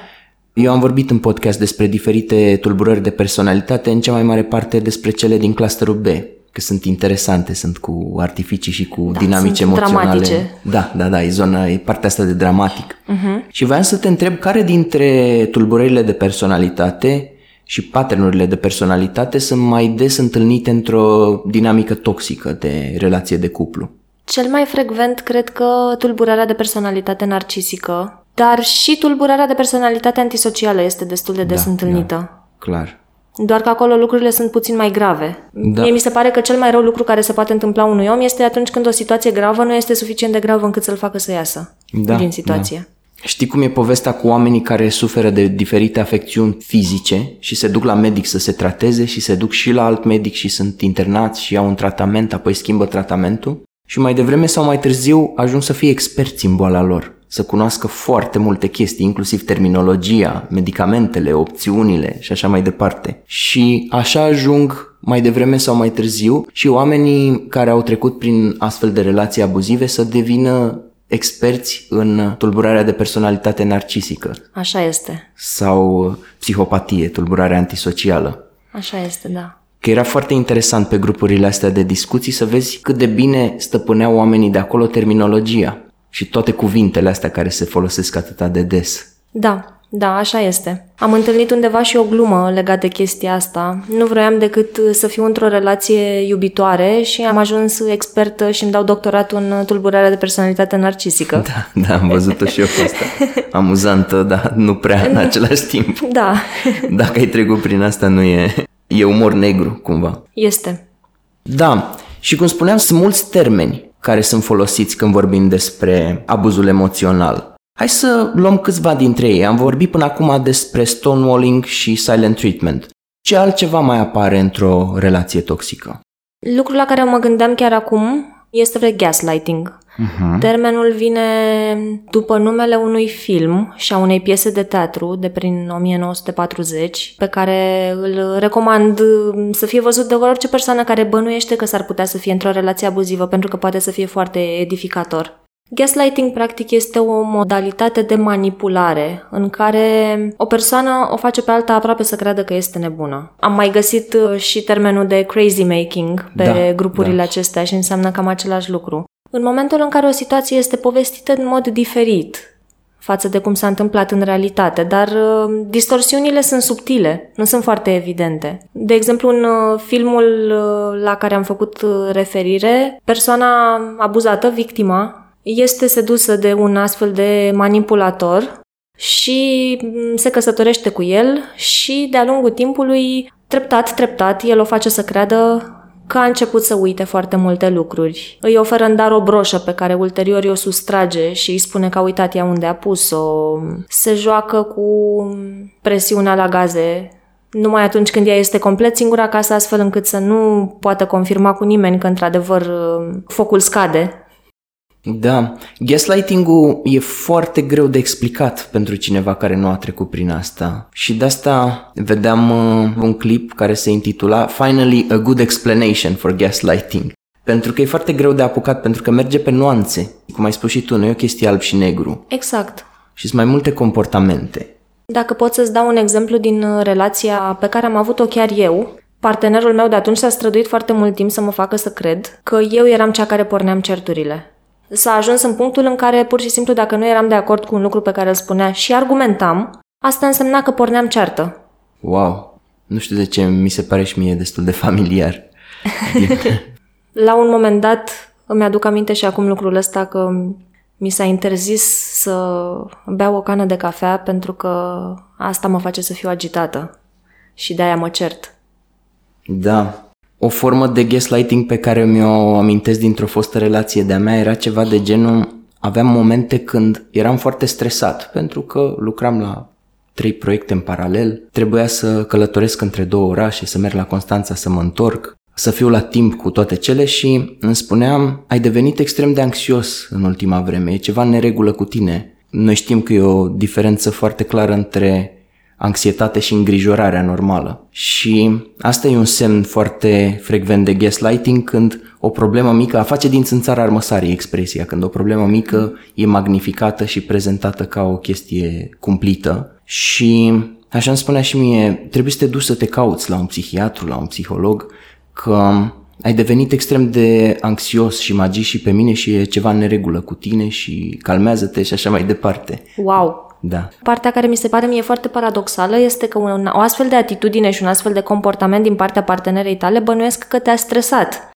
Eu am vorbit în podcast despre diferite tulburări de personalitate, în cea mai mare parte despre cele din clusterul B, că sunt interesante, sunt cu artificii și cu dinamici emoționale. Dramatice. Da, e partea asta de dramatic. Uh-huh. Și vreau să te întreb care dintre tulburările de personalitate și pattern-urile de personalitate sunt mai des întâlnite într-o dinamică toxică de relație de cuplu. Cel mai frecvent cred că tulburarea de personalitate narcisică, dar și tulburarea de personalitate antisocială este destul de des întâlnită. Da, clar. Doar că acolo lucrurile sunt puțin mai grave. Da. Mie mi se pare că cel mai rău lucru care se poate întâmpla unui om este atunci când o situație gravă nu este suficient de gravă încât să-l facă să iasă din situație. Da. Știi cum e povestea cu oamenii care suferă de diferite afecțiuni fizice și se duc la medic să se trateze și se duc și la alt medic și sunt internați și iau un tratament, apoi schimbă tratamentul și mai devreme sau mai târziu ajung să fie experți în boala lor, să cunoască foarte multe chestii, inclusiv terminologia, medicamentele, opțiunile și așa mai departe. Și așa ajung mai devreme sau mai târziu și oamenii care au trecut prin astfel de relații abuzive să devină experți în tulburarea de personalitate narcisică. Așa este. Sau psihopatie, tulburarea antisocială. Așa este, da. Că era foarte interesant pe grupurile astea de discuții să vezi cât de bine stăpâneau oamenii de acolo terminologia și toate cuvintele astea care se folosesc atâta de des. Da, așa este. Am întâlnit undeva și o glumă legată de chestia asta. Nu vroiam decât să fiu într-o relație iubitoare și am ajuns expertă și îmi dau doctoratul în tulburarea de personalitate narcisică. Da, am văzut-o și eu pe asta. Amuzantă, dar nu prea în același timp. Da. Dacă ai trecut prin asta, nu e umor negru, cumva. Este. Da, și cum spuneam, sunt mulți termeni care sunt folosiți când vorbim despre abuzul emoțional. Hai să luăm câțiva dintre ei. Am vorbit până acum despre stonewalling și silent treatment. Ce altceva mai apare într-o relație toxică? Lucrul la care mă gândeam chiar acum este gaslighting. Uh-huh. Termenul vine după numele unui film și a unei piese de teatru de prin 1940, pe care îl recomand să fie văzut de orice persoană care bănuiește că s-ar putea să fie într-o relație abuzivă, pentru că poate să fie foarte edificator. Gaslighting, practic, este o modalitate de manipulare în care o persoană o face pe alta aproape să creadă că este nebună. Am mai găsit și termenul de crazy making pe grupurile acestea și înseamnă cam același lucru. În momentul în care o situație este povestită în mod diferit față de cum s-a întâmplat în realitate, dar distorsiunile sunt subtile, nu sunt foarte evidente. De exemplu, în filmul la care am făcut referire, persoana abuzată, victima, este sedusă de un astfel de manipulator și se căsătorește cu el și de-a lungul timpului, treptat, el o face să creadă că a început să uite foarte multe lucruri. Îi oferă în dar o broșă pe care ulterior o sustrage și îi spune că a uitat ea unde a pus-o. Se joacă cu presiunea la gaze numai atunci când ea este complet singură acasă, astfel încât să nu poată confirma cu nimeni că, într-adevăr, focul scade. Da, gaslighting-ul e foarte greu de explicat pentru cineva care nu a trecut prin asta. Și de asta vedeam un clip care se intitula Finally a Good Explanation for Gaslighting. Pentru că e foarte greu de apucat, pentru că merge pe nuanțe. Cum ai spus și tu, nu e o chestie alb și negru. Exact. Și sunt mai multe comportamente. Dacă pot să-ți dau un exemplu din relația pe care am avut-o chiar eu, partenerul meu de atunci s-a străduit foarte mult timp să mă facă să cred că eu eram cea care porneam certurile. S-a ajuns în punctul în care, pur și simplu, dacă nu eram de acord cu un lucru pe care îl spunea și argumentam, asta însemna că porneam ceartă. Wow! Nu știu de ce, mi se pare și mie destul de familiar. La un moment dat, îmi aduc aminte și acum lucrul ăsta că mi s-a interzis să beau o cană de cafea pentru că asta mă face să fiu agitată și de-aia mă cert. Da. O formă de gaslighting pe care mi-o amintesc dintr-o fostă relație de-a mea era ceva de genul, aveam momente când eram foarte stresat pentru că lucram la 3 proiecte în paralel, trebuia să călătoresc între 2 orașe, să merg la Constanța, să mă întorc, să fiu la timp cu toate cele și îmi spuneam, ai devenit extrem de anxios în ultima vreme, e ceva în neregulă cu tine. Noi știm că e o diferență foarte clară între anxietate și îngrijorarea normală. Și asta e un semn foarte frecvent de gaslighting când o problemă mică, a face din țânțara armăsarii expresia, când o problemă mică e magnificată și prezentată ca o chestie cumplită. Și așa îmi spunea și mie, trebuie să te duci să te cauți la un psihiatru, la un psiholog, că ai devenit extrem de anxios și magii și pe mine și e ceva în neregulă cu tine și calmează-te și așa mai departe. Wow! Da. Partea care mi se pare mie foarte paradoxală este că o astfel de atitudine și un astfel de comportament din partea partenerei tale bănuiesc că te-a stresat.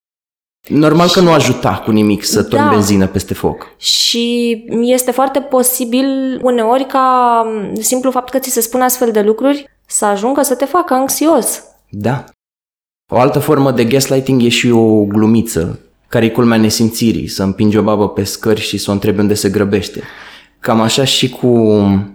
Normal că nu ajuta cu nimic să torni benzină peste foc. Și este foarte posibil uneori ca simplu fapt că ți se spun astfel de lucruri să ajungă să te facă anxios. Da. O altă formă de gaslighting e și o glumiță, care e culmea nesimțirii, să împingi o babă pe scări și să o întrebi unde se grăbește. Cam așa și cu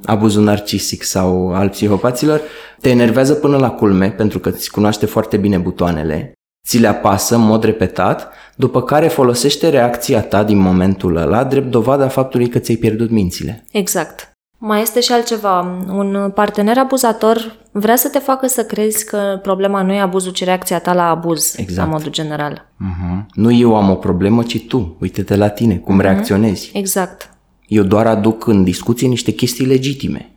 abuzul narcisic sau al psihopaților, te enervează până la culme pentru că îți cunoaște foarte bine butoanele, ți le apasă în mod repetat, după care folosește reacția ta din momentul ăla drept dovada faptului că ți-ai pierdut mințile. Exact. Mai este și altceva. Un partener abuzator vrea să te facă să crezi că problema nu e abuzul, ci reacția ta la abuz, exact. La modul general. Uh-huh. Nu eu am o problemă, ci tu. Uite-te la tine, cum reacționezi. Exact. Eu doar aduc în discuție niște chestii legitime.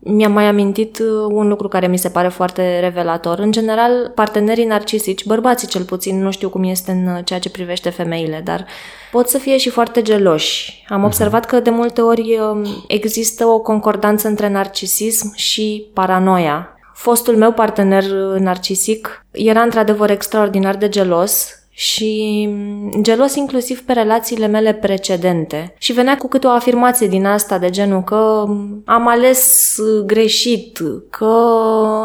Mi-am mai amintit un lucru care mi se pare foarte revelator. În general, partenerii narcisici, bărbații cel puțin, nu știu cum este în ceea ce privește femeile, dar pot să fie și foarte geloși. Am observat că de multe ori există o concordanță între narcisism și paranoia. Fostul meu partener narcisic era într-adevăr extraordinar de gelos, și gelos inclusiv pe relațiile mele precedente. Și venea cu câte o afirmație din asta de genul că am ales greșit, că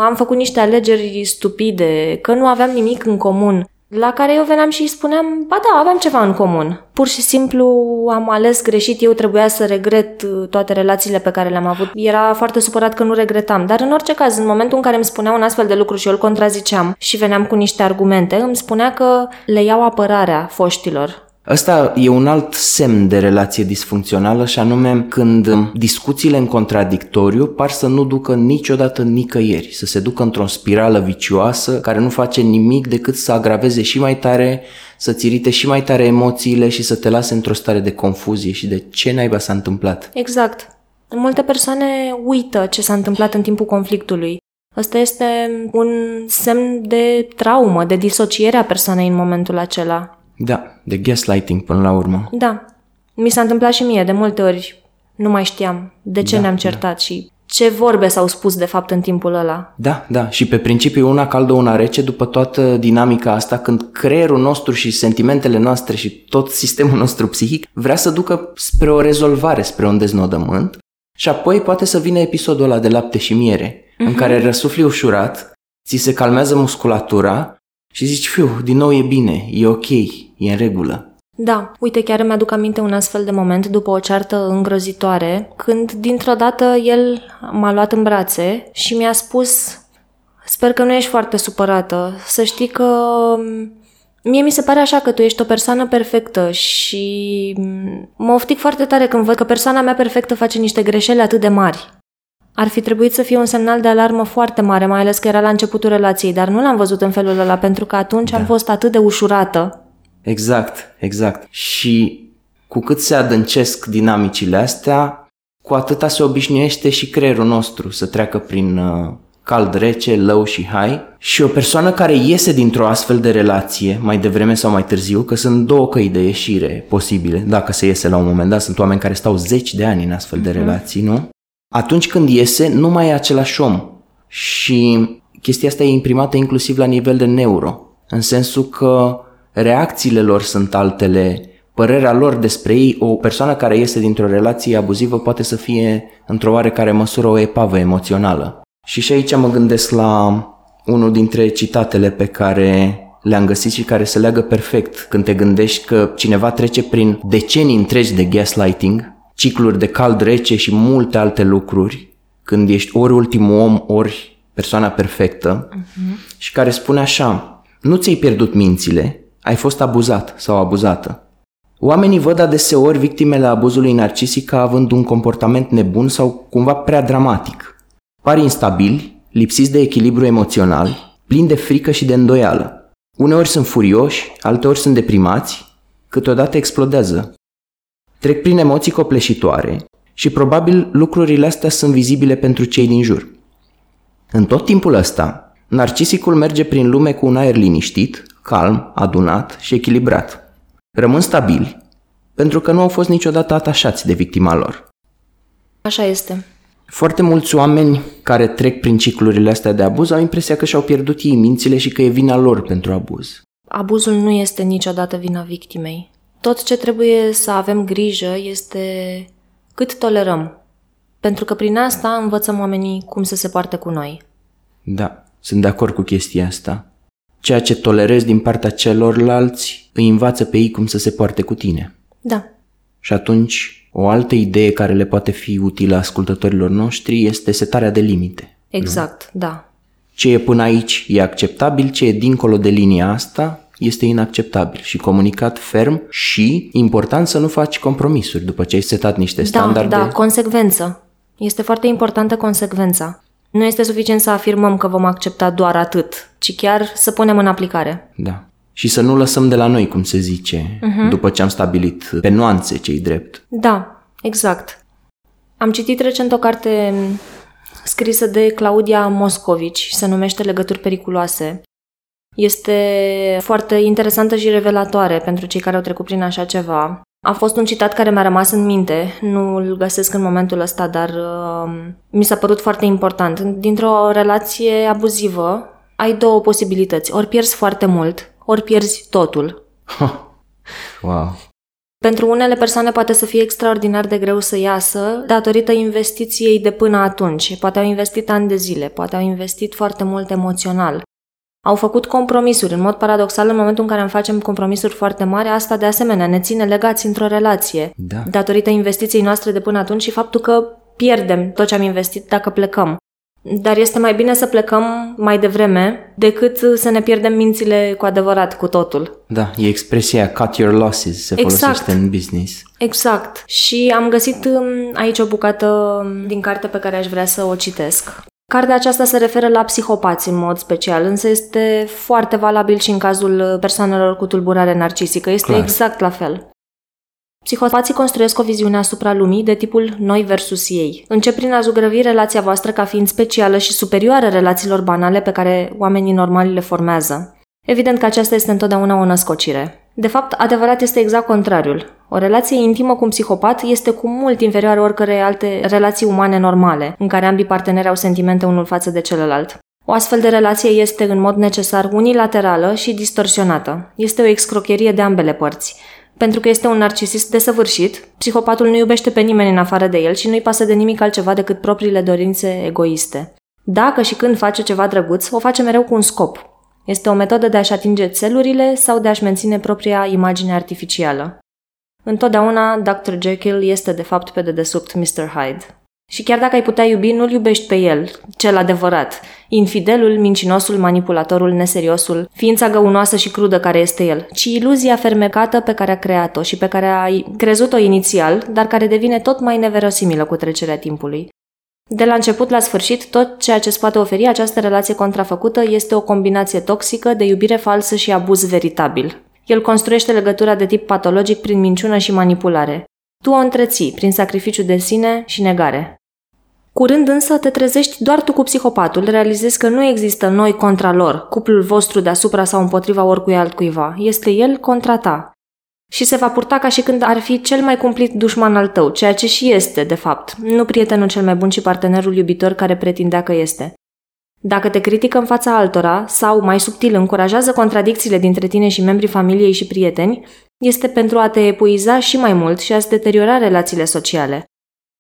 am făcut niște alegeri stupide, că nu aveam nimic în comun, la care eu veneam și îi spuneam, ba da, aveam ceva în comun. Pur și simplu am ales greșit, eu trebuia să regret toate relațiile pe care le-am avut. Era foarte supărat că nu regretam, dar în orice caz, în momentul în care îmi spunea un astfel de lucru și eu îl contraziceam și veneam cu niște argumente, îmi spunea că le iau apărarea foștilor. Ăsta e un alt semn de relație disfuncțională și anume când discuțiile în contradictoriu par să nu ducă niciodată nicăieri, să se ducă într-o spirală vicioasă care nu face nimic decât să agraveze și mai tare, să-ți irite și mai tare emoțiile și să te lase într-o stare de confuzie și de ce naiba s-a întâmplat. Exact. Multe persoane uită ce s-a întâmplat în timpul conflictului. Ăsta este un semn de traumă, de disociere a persoanei în momentul acela. Da, de gaslighting până la urmă. Da, mi s-a întâmplat și mie de multe ori, nu mai știam de ce ne-am certat și ce vorbe s-au spus de fapt în timpul ăla. Da, da, și pe principiu una caldă, una rece, după toată dinamica asta, când creierul nostru și sentimentele noastre și tot sistemul nostru psihic vrea să ducă spre o rezolvare, spre un deznodământ, și apoi poate să vină episodul ăla de lapte și miere, în care răsufli ușurat, ți se calmează musculatura și zici, fiu, din nou e bine, e ok, e în regulă. Da, uite, chiar mi-aduc aminte un astfel de moment după o ceartă îngrozitoare, când dintr-o dată el m-a luat în brațe și mi-a spus, sper că nu ești foarte supărată, să știi că mie mi se pare așa că tu ești o persoană perfectă și mă oftic foarte tare când văd că persoana mea perfectă face niște greșeli atât de mari. Ar fi trebuit să fie un semnal de alarmă foarte mare, mai ales că era la începutul relației, dar nu l-am văzut în felul ăla, pentru că atunci am fost atât de ușurată. Exact, exact. Și cu cât se adâncesc dinamicile astea, cu atâta se obișnuiește și creierul nostru să treacă prin cald, rece, low și high. Și o persoană care iese dintr-o astfel de relație, mai devreme sau mai târziu, că sunt două căi de ieșire posibile, dacă se iese la un moment dat, sunt oameni care stau 10 de ani în astfel de relații, nu? Atunci când iese, nu mai e același om. Și chestia asta e imprimată inclusiv la nivel de neuro, în sensul că reacțiile lor sunt altele, părerea lor despre ei. O persoană care iese dintr-o relație abuzivă poate să fie într-o oarecare măsură o epavă emoțională. Și aici mă gândesc la unul dintre citatele pe care le-am găsit și care se leagă perfect când te gândești că cineva trece prin decenii întregi de gaslighting, cicluri de cald, rece și multe alte lucruri, când ești ori ultimul om, ori persoana perfectă, și care spune așa: nu ți-ai pierdut mințile, ai fost abuzat sau abuzată. Oamenii văd adeseori victimele abuzului narcisic ca având un comportament nebun sau cumva prea dramatic. Par instabili, lipsiți de echilibru emoțional, plini de frică și de îndoială. Uneori sunt furioși, alteori sunt deprimați, câteodată explodează. Trec prin emoții copleșitoare și probabil lucrurile astea sunt vizibile pentru cei din jur. În tot timpul ăsta, narcisicul merge prin lume cu un aer liniștit, calm, adunat și echilibrat. Rămân stabili, pentru că nu au fost niciodată atașați de victima lor. Așa este. Foarte mulți oameni care trec prin ciclurile astea de abuz au impresia că și-au pierdut ei mințile și că e vina lor pentru abuz. Abuzul nu este niciodată vina victimei. Tot ce trebuie să avem grijă este cât tolerăm, pentru că prin asta învățăm oamenii cum să se poarte cu noi. Da, sunt de acord cu chestia asta. Ceea ce tolerezi din partea celorlalți îi învață pe ei cum să se poarte cu tine. Da. Și atunci, o altă idee care le poate fi utilă ascultătorilor noștri este setarea de limite. Exact, nu? Da. Ce e până aici e acceptabil, ce e dincolo de linia asta este inacceptabil și comunicat ferm și important să nu faci compromisuri după ce ai setat niște standarde. Da, consecvență. Este foarte importantă consecvența. Nu este suficient să afirmăm că vom accepta doar atât, ci chiar să punem în aplicare. Da. Și să nu lăsăm de la noi, cum se zice, după ce am stabilit pe nuanțe ce-i drept. Da, exact. Am citit recent o carte scrisă de Claudia Moscovici, se numește Legături periculoase. Este foarte interesantă și revelatoare pentru cei care au trecut prin așa ceva. A fost un citat care mi-a rămas în minte, nu îl găsesc în momentul ăsta, dar mi s-a părut foarte important. Dintr-o relație abuzivă ai două posibilități. Ori pierzi foarte mult, ori pierzi totul. Wow. Pentru unele persoane poate să fie extraordinar de greu să iasă datorită investiției de până atunci. Poate au investit ani de zile, poate au investit foarte mult emoțional. Au făcut compromisuri. În mod paradoxal, în momentul în care îmi facem compromisuri foarte mari, asta de asemenea ne ține legați într-o relație. Da. Datorită investiției noastre de până atunci și faptul că pierdem tot ce am investit dacă plecăm. Dar este mai bine să plecăm mai devreme decât să ne pierdem mințile cu adevărat cu totul. Da, e expresia cut your losses, se folosește în business. Exact. Și am găsit aici o bucată din carte pe care aș vrea să o citesc. Cartea aceasta se referă la psihopați în mod special, însă este foarte valabil și în cazul persoanelor cu tulburare narcisică. Este clar. Exact la fel. Psihopații construiesc o viziune asupra lumii de tipul noi versus ei. Încep prin a zugrăvi relația voastră ca fiind specială și superioară relațiilor banale pe care oamenii normali le formează. Evident că aceasta este întotdeauna o născocire. De fapt, adevărat este exact contrariul. O relație intimă cu un psihopat este cu mult inferioară oricărei alte relații umane normale, în care ambii parteneri au sentimente unul față de celălalt. O astfel de relație este în mod necesar unilaterală și distorsionată. Este o excrocherie de ambele părți. Pentru că este un narcisist desăvârșit, psihopatul nu iubește pe nimeni în afară de el și nu-i pasă de nimic altceva decât propriile dorințe egoiste. Dacă și când face ceva drăguț, o face mereu cu un scop. Este o metodă de a-și atinge țelurile sau de a-și menține propria imagine artificială. Întotdeauna, Dr. Jekyll este de fapt pe dedesubt Mr. Hyde. Și chiar dacă ai putea iubi, nu-l iubești pe el, cel adevărat, infidelul, mincinosul, manipulatorul, neseriosul, ființa găunoasă și crudă care este el, ci iluzia fermecată pe care a creat-o și pe care ai crezut-o inițial, dar care devine tot mai neverosimilă cu trecerea timpului. De la început la sfârșit, tot ceea ce îți poate oferi această relație contrafăcută este o combinație toxică de iubire falsă și abuz veritabil. El construiește legătura de tip patologic prin minciună și manipulare. Tu o întreții prin sacrificiu de sine și negare. Curând însă te trezești doar tu cu psihopatul, realizezi că nu există noi contra lor, cuplul vostru deasupra sau împotriva oricui altcuiva, este el contra ta. Și se va purta ca și când ar fi cel mai cumplit dușman al tău, ceea ce și este, de fapt, nu prietenul cel mai bun, ci partenerul iubitor care pretindea că este. Dacă te critică în fața altora sau, mai subtil, încurajează contradicțiile dintre tine și membrii familiei și prieteni, este pentru a te epuiza și mai mult și a-ți deteriora relațiile sociale.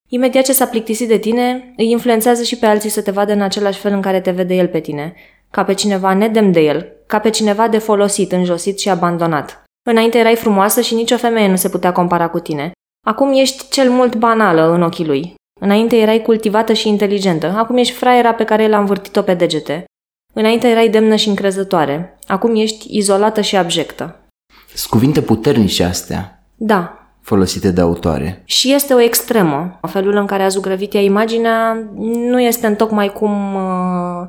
Imediat ce s-a plictisit de tine, îi influențează și pe alții să te vadă în același fel în care te vede el pe tine, ca pe cineva nedemn de el, ca pe cineva de folosit, înjosit și abandonat. Înainte erai frumoasă și nicio femeie nu se putea compara cu tine. Acum ești cel mult banală în ochii lui. Înainte erai cultivată și inteligentă, acum ești fraiera pe care l-a învârtit-o pe degete. Înainte erai demnă și încrezătoare, acum ești izolată și abjectă. Sunt cuvinte puternice astea. Da. Folosite de autoare. Și este o extremă. Felul în care a zugrăvit ea imaginea nu este întocmai cum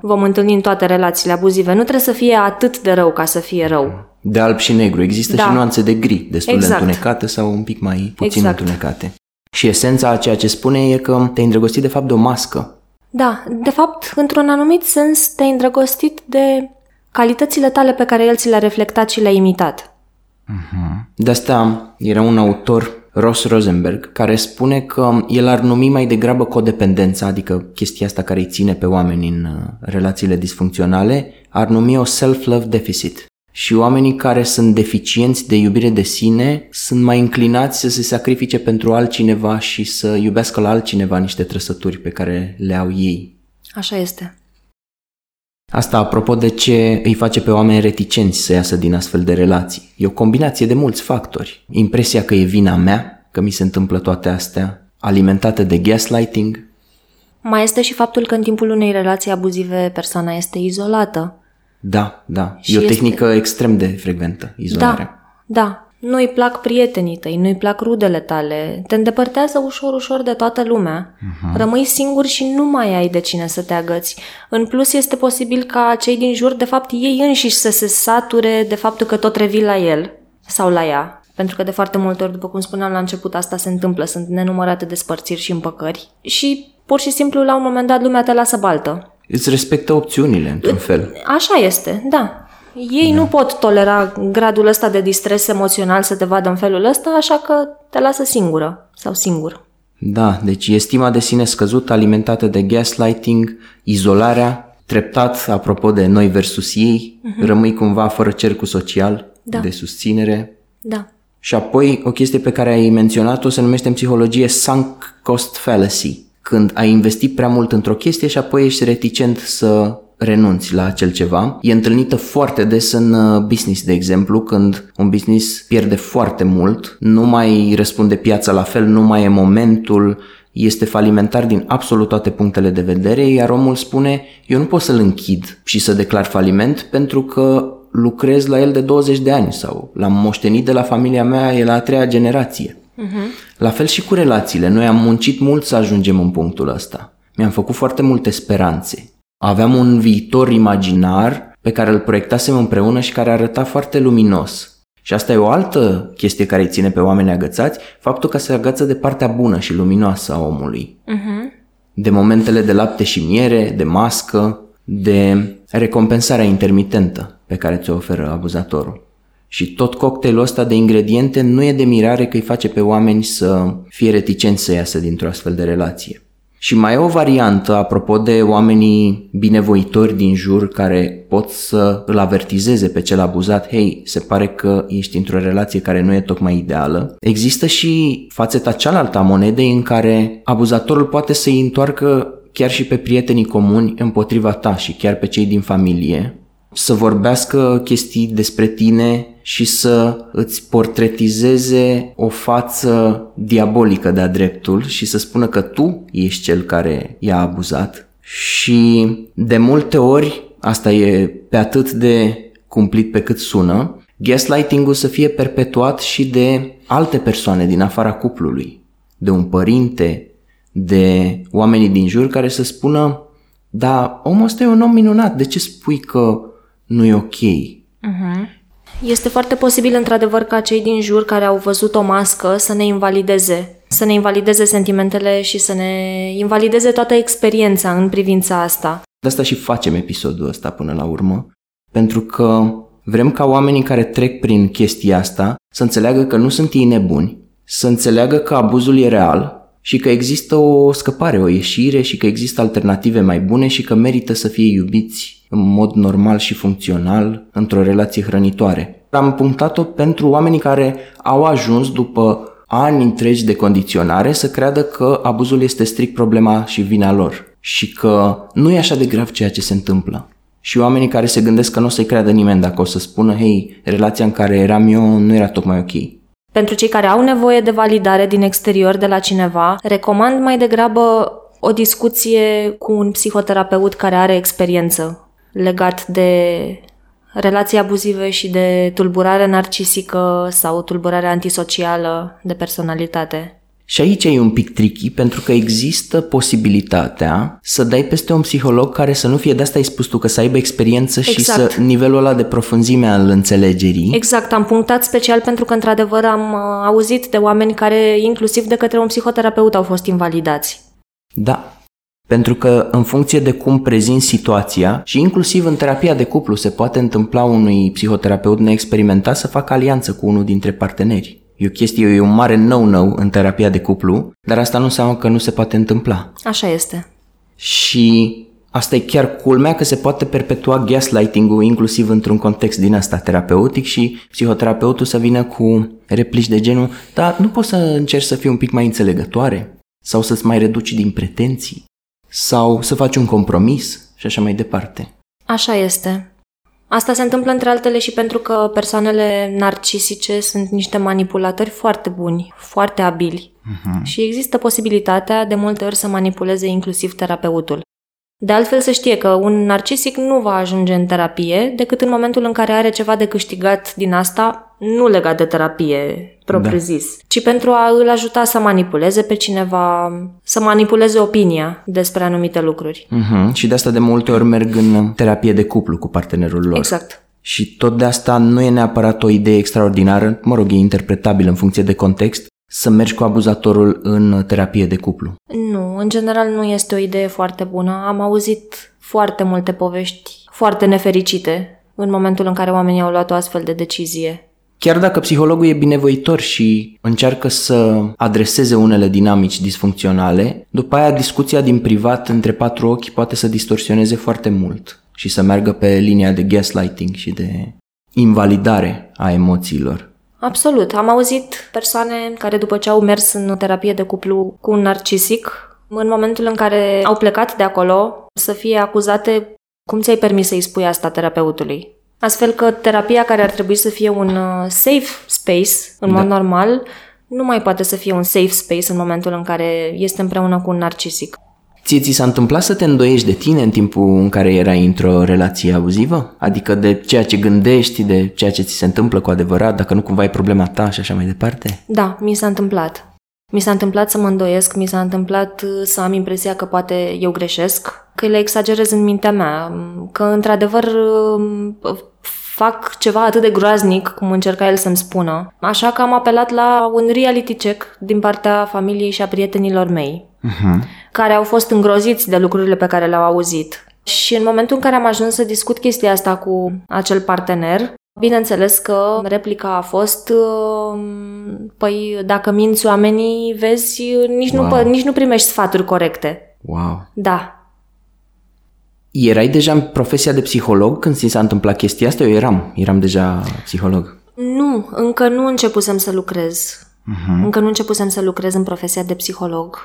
vom întâlni în toate relațiile abuzive. Nu trebuie să fie atât de rău ca să fie rău. De alb și negru. Există și nuanțe de gri, destul de întunecate sau un pic mai puțin întunecate. Și esența a ceea ce spune e că te-ai îndrăgostit de fapt de o mască. Da, de fapt, într-un anumit sens te-ai îndrăgostit de calitățile tale pe care el ți le-a reflectat și le-a imitat. De asta era un autor, Ross Rosenberg, care spune că el ar numi mai degrabă codependența, adică chestia asta care îi ține pe oameni în relațiile disfuncționale, ar numi o self-love deficit. Și oamenii care sunt deficienți de iubire de sine sunt mai înclinați să se sacrifice pentru altcineva și să iubească la altcineva niște trăsături pe care le au ei. Așa este. Asta apropo de ce îi face pe oameni reticenți să iasă din astfel de relații. E o combinație de mulți factori. Impresia că e vina mea, că mi se întâmplă toate astea, alimentate de gaslighting. Mai este și faptul că în timpul unei relații abuzive persoana este izolată. Da. E o tehnică extrem de frecventă, izolarea. Da. Nu-i plac prietenii tăi, nu-i plac rudele tale, te îndepărtează ușor de toată lumea, Rămâi singur și nu mai ai de cine să te agăți. În plus, este posibil ca cei din jur, de fapt, ei înșiși să se sature de faptul că tot revii la el sau la ea. Pentru că de foarte multe ori, după cum spuneam la început, asta se întâmplă, sunt nenumărate despărțiri și împăcări și pur și simplu la un moment dat lumea te lasă baltă. Îți respectă opțiunile, într-un fel. Așa este, da. Ei nu pot tolera gradul ăsta de distres emoțional să te vadă în felul ăsta, așa că te lasă singură sau singur. Da, deci e stima de sine scăzută, alimentată de gaslighting, izolarea, treptat, apropo de noi versus ei, Rămâi cumva fără cercul social de susținere. Da. Și apoi o chestie pe care ai menționat-o se numește în psihologie sunk cost fallacy, când ai investit prea mult într-o chestie și apoi ești reticent să renunți la acel ceva. E întâlnită foarte des în business, de exemplu, când un business pierde foarte mult, nu mai răspunde piața la fel, nu mai e momentul, este falimentar din absolut toate punctele de vedere, iar omul spune, eu nu pot să-l închid și să declar faliment pentru că lucrez la el de 20 de ani sau l-am moștenit de la familia mea, e la a treia generație. La fel și cu relațiile, noi am muncit mult să ajungem în punctul ăsta. Mi-am făcut foarte multe speranțe. Aveam un viitor imaginar pe care îl proiectasem împreună și care arăta foarte luminos. Și asta e o altă chestie care îi ține pe oameni agățați, faptul că se agăță de partea bună și luminoasă a omului. De momentele de lapte și miere, de mască, de recompensarea intermitentă pe care ți-o oferă abuzatorul. Și tot cocktailul ăsta de ingrediente nu e de mirare că îi face pe oameni să fie reticenți să iasă dintr-o astfel de relație. Și mai e o variantă, apropo de oamenii binevoitori din jur care pot să îl avertizeze pe cel abuzat, hei, se pare că ești într-o relație care nu e tocmai ideală. Există și fațeta cealaltă a monedei în care abuzatorul poate să-i întoarcă chiar și pe prietenii comuni împotriva ta și chiar pe cei din familie, să vorbească chestii despre tine și să îți portretizeze o față diabolică de-a dreptul și să spună că tu ești cel care i-a abuzat. Și de multe ori, asta e pe atât de cumplit pe cât sună, gaslighting-ul să fie perpetuat și de alte persoane din afara cuplului, de un părinte, de oamenii din jur care să spună, da, omul ăsta e un om minunat, de ce spui că nu e ok? Uh-huh. Este foarte posibil, într-adevăr, ca cei din jur care au văzut o mască să ne invalideze. Să ne invalideze sentimentele și să ne invalideze toată experiența în privința asta. De asta și facem episodul ăsta până la urmă, pentru că vrem ca oamenii care trec prin chestia asta să înțeleagă că nu sunt ei nebuni, să înțeleagă că abuzul e real și că există o scăpare, o ieșire și că există alternative mai bune și că merită să fie iubiți în mod normal și funcțional într-o relație hrănitoare. Am punctat-o pentru oamenii care au ajuns după ani întregi de condiționare să creadă că abuzul este strict problema și vina lor și că nu e așa de grav ceea ce se întâmplă. Și oamenii care se gândesc că nu o să-i creadă nimeni dacă o să spună, hei, relația în care eram eu nu era tocmai ok. Pentru cei care au nevoie de validare din exterior de la cineva, recomand mai degrabă o discuție cu un psihoterapeut care are experiență legat de relații abuzive și de tulburare narcisică sau tulburare antisocială de personalitate. Și aici e un pic tricky, pentru că există posibilitatea să dai peste un psiholog care să nu fie, de asta ai spus tu, că să aibă experiență exact. Și să nivelul ăla de profunzime al înțelegerii. Exact, am punctat special pentru că, într-adevăr, am auzit de oameni care, inclusiv de către un psihoterapeut, au fost invalidați. Da, pentru că în funcție de cum prezinți situația și inclusiv în terapia de cuplu se poate întâmpla unui psihoterapeut neexperimentat să facă alianță cu unul dintre parteneri. E o chestie, e un mare no-no în terapia de cuplu, dar asta nu înseamnă că nu se poate întâmpla. Așa este. Și asta e chiar culmea că se poate perpetua gaslighting-ul inclusiv într-un context din asta terapeutic și psihoterapeutul să vină cu replici de genul, dar nu poți să încerci să fii un pic mai înțelegătoare sau să-ți mai reduci din pretenții sau să faci un compromis și așa mai departe. Așa este. Asta se întâmplă între altele și pentru că persoanele narcisice sunt niște manipulatori foarte buni, foarte abili. Uh-huh. Și există posibilitatea de multe ori să manipuleze inclusiv terapeutul. De altfel se știe că un narcisic nu va ajunge în terapie decât în momentul în care are ceva de câștigat din asta, nu legat de terapie propriu-zis, da. Ci pentru a îl ajuta să manipuleze pe cineva, să manipuleze opinia despre anumite lucruri. Mm-hmm. Și de asta de multe ori merg în terapie de cuplu cu partenerul lor. Exact. Și tot de asta nu e neapărat o idee extraordinară, mă rog, e interpretabil în funcție de context, să mergi cu abuzatorul în terapie de cuplu. Nu, în general nu este o idee foarte bună. Am auzit foarte multe povești foarte nefericite în momentul în care oamenii au luat o astfel de decizie. Chiar dacă psihologul e binevoitor și încearcă să adreseze unele dinamici disfuncționale, după aia discuția din privat între patru ochi poate să distorsioneze foarte mult și să meargă pe linia de gaslighting și de invalidare a emoțiilor. Absolut. Am auzit persoane care după ce au mers în terapie de cuplu cu un narcisic, în momentul în care au plecat de acolo, să fie acuzate, cum ți-ai permis să-i spui asta terapeutului? Astfel că terapia care ar trebui să fie un safe space, în mod normal, nu mai poate să fie un safe space în momentul în care este împreună cu un narcisic. Ți s-a întâmplat să te îndoiești de tine în timpul în care erai într-o relație abuzivă? Adică de ceea ce gândești, de ceea ce ți se întâmplă cu adevărat, dacă nu cumva e problema ta și așa mai departe? Da, mi s-a întâmplat. Mi s-a întâmplat să mă îndoiesc, mi s-a întâmplat să am impresia că poate eu greșesc, că le exagerez în mintea mea, că într-adevăr fac ceva atât de groaznic cum încerca el să-mi spună. Așa că am apelat la un reality check din partea familiei și a prietenilor mei, uh-huh. care au fost îngroziți de lucrurile pe care le-au auzit. Și în momentul în care am ajuns să discut chestia asta cu acel partener, bineînțeles că replica a fost, păi dacă minți oamenii, vezi, nici nu primești sfaturi corecte. Wow! Da. Erai deja în profesia de psiholog când ți s-a întâmplat chestia asta? Eu eram deja psiholog. Nu, încă nu începusem să lucrez. Uh-huh. Încă nu începusem să lucrez în profesia de psiholog.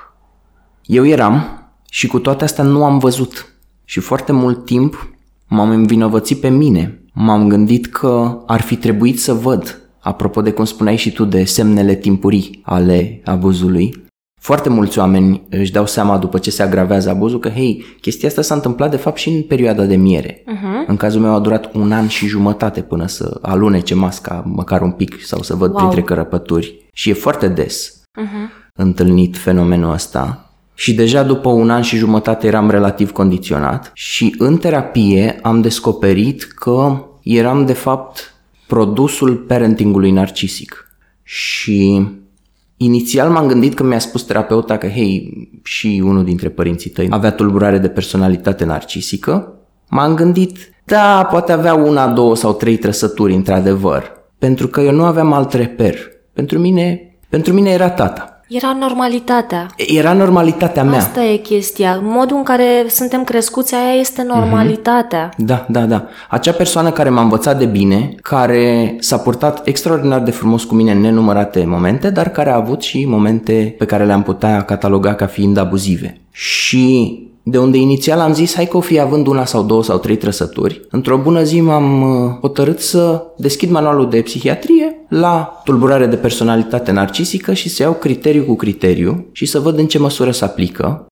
Eu eram și cu toate astea nu am văzut. Și foarte mult timp m-am învinovățit pe mine. M-am gândit că ar fi trebuit să văd, apropo de cum spuneai și tu, de semnele timpurii ale abuzului. Foarte mulți oameni își dau seama după ce se agravează abuzul că, hei, chestia asta s-a întâmplat de fapt și în perioada de miere. Uh-huh. În cazul meu a durat 1 an și jumătate până să alunece masca măcar un pic sau să văd printre cărăpături. Și e foarte des întâlnit fenomenul ăsta. Și deja după 1 an și jumătate eram relativ condiționat și în terapie am descoperit că eram de fapt produsul parentingului narcisic. Și inițial m-am gândit că mi-a spus terapeuta că, hei, și unul dintre părinții tăi avea tulburare de personalitate narcisică. M-am gândit, da, poate avea 1, 2 sau 3 trăsături într-adevăr, pentru că eu nu aveam alt reper. Pentru mine era tata. Era normalitatea. Era normalitatea mea. Asta e chestia. Modul în care suntem crescuți, aia este normalitatea. Da, da, da. Acea persoană care m-a învățat de bine, care s-a purtat extraordinar de frumos cu mine în nenumărate momente, dar care a avut și momente pe care le-am putea cataloga ca fiind abuzive. Și de unde inițial am zis, hai că o fi având 1 sau 2 sau 3 trăsături, într-o bună zi m-am hotărât să deschid manualul de psihiatrie la tulburare de personalitate narcisică și să iau criteriu cu criteriu și să văd în ce măsură se aplică.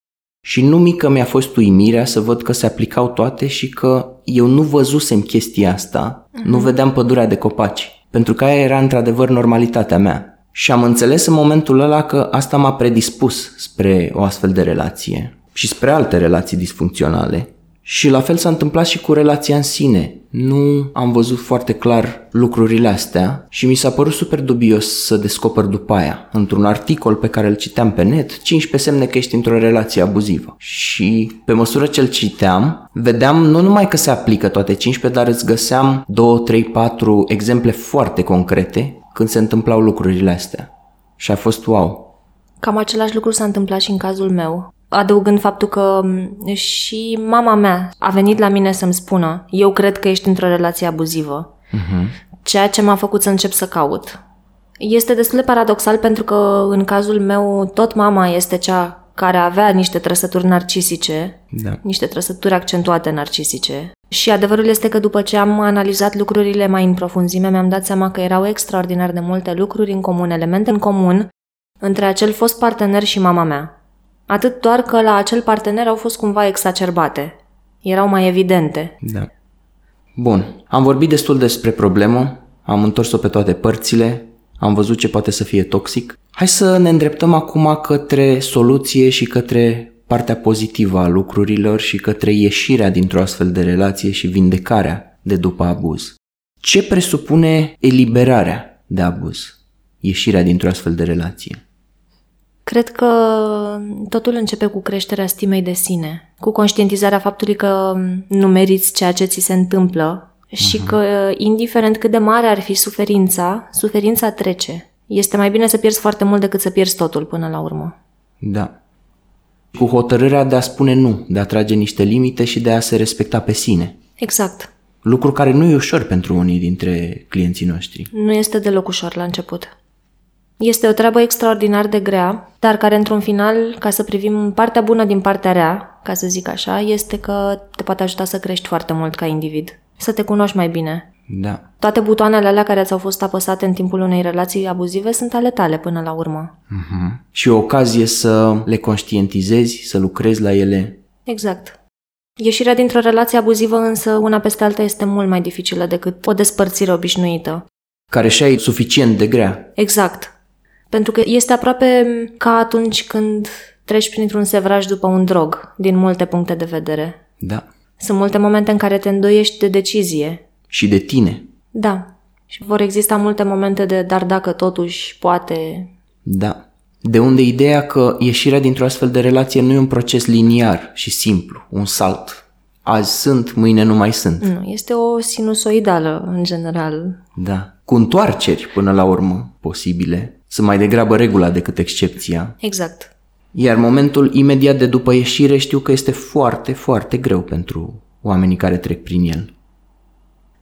Și nu mică mi-a fost uimirea să văd că se aplicau toate și că eu nu văzusem chestia asta, nu vedeam pădurea de copaci, pentru că aia era într-adevăr normalitatea mea. Și am înțeles în momentul ăla că asta m-a predispus spre o astfel de relație și spre alte relații disfuncționale. Și la fel s-a întâmplat și cu relația în sine. Nu am văzut foarte clar lucrurile astea și mi s-a părut super dubios să descoper după aia, într-un articol pe care îl citeam pe net, 15 semne că ești într-o relație abuzivă. Și pe măsură ce îl citeam, vedeam nu numai că se aplică toate 15, dar îți găseam 2, 3, 4 exemple foarte concrete când se întâmplau lucrurile astea. Și a fost wow! Cam același lucru s-a întâmplat și în cazul meu. Adăugând faptul că și mama mea a venit la mine să-mi spună, eu cred că ești într-o relație abuzivă, ceea ce m-a făcut să încep să caut. Este destul de paradoxal pentru că în cazul meu tot mama este cea care avea niște trăsături narcisice, niște trăsături accentuate narcisice. Și adevărul este că după ce am analizat lucrurile mai în profunzime, mi-am dat seama că erau extraordinar de multe lucruri în comun, elemente în comun între acel fost partener și mama mea. Atât doar că la acel partener au fost cumva exacerbate. Erau mai evidente. Da. Bun. Am vorbit destul despre problemă, am întors-o pe toate părțile, am văzut ce poate să fie toxic. Hai să ne îndreptăm acum către soluție și către partea pozitivă a lucrurilor și către ieșirea dintr-o astfel de relație și vindecarea de după abuz. Ce presupune eliberarea de abuz? Ieșirea dintr-o astfel de relație? Cred că totul începe cu creșterea stimei de sine, cu conștientizarea faptului că nu meriți ceea ce ți se întâmplă și că, indiferent cât de mare ar fi suferința, suferința trece. Este mai bine să pierzi foarte mult decât să pierzi totul până la urmă. Da. Cu hotărârea de a spune nu, de a trage niște limite și de a se respecta pe sine. Exact. Lucru care nu e ușor pentru unii dintre clienții noștri. Nu este deloc ușor la început. Este o treabă extraordinar de grea, dar care într-un final, ca să privim partea bună din partea rea, ca să zic așa, este că te poate ajuta să crești foarte mult ca individ, să te cunoști mai bine. Da. Toate butoanele alea care ți-au fost apăsate în timpul unei relații abuzive sunt ale tale până la urmă. Și o ocazie să le conștientizezi, să lucrezi la ele. Exact. Ieșirea dintr-o relație abuzivă însă una peste alta este mult mai dificilă decât o despărțire obișnuită. Care și-a e suficient de grea. Exact. Pentru că este aproape ca atunci când treci printr-un sevraj după un drog, din multe puncte de vedere. Da. Sunt multe momente în care te îndoiești de decizie. Și de tine. Da. Și vor exista multe momente de dar dacă totuși poate... Da. De unde ideea că ieșirea dintr-o astfel de relație nu e un proces liniar și simplu, un salt. azi sunt, mâine nu mai sunt. Nu, este o sinusoidală în general. Da. Cu întoarceri până la urmă posibile. Sunt mai degrabă regula decât excepția. Exact. Iar momentul imediat de după ieșire știu că este foarte, foarte greu pentru oamenii care trec prin el.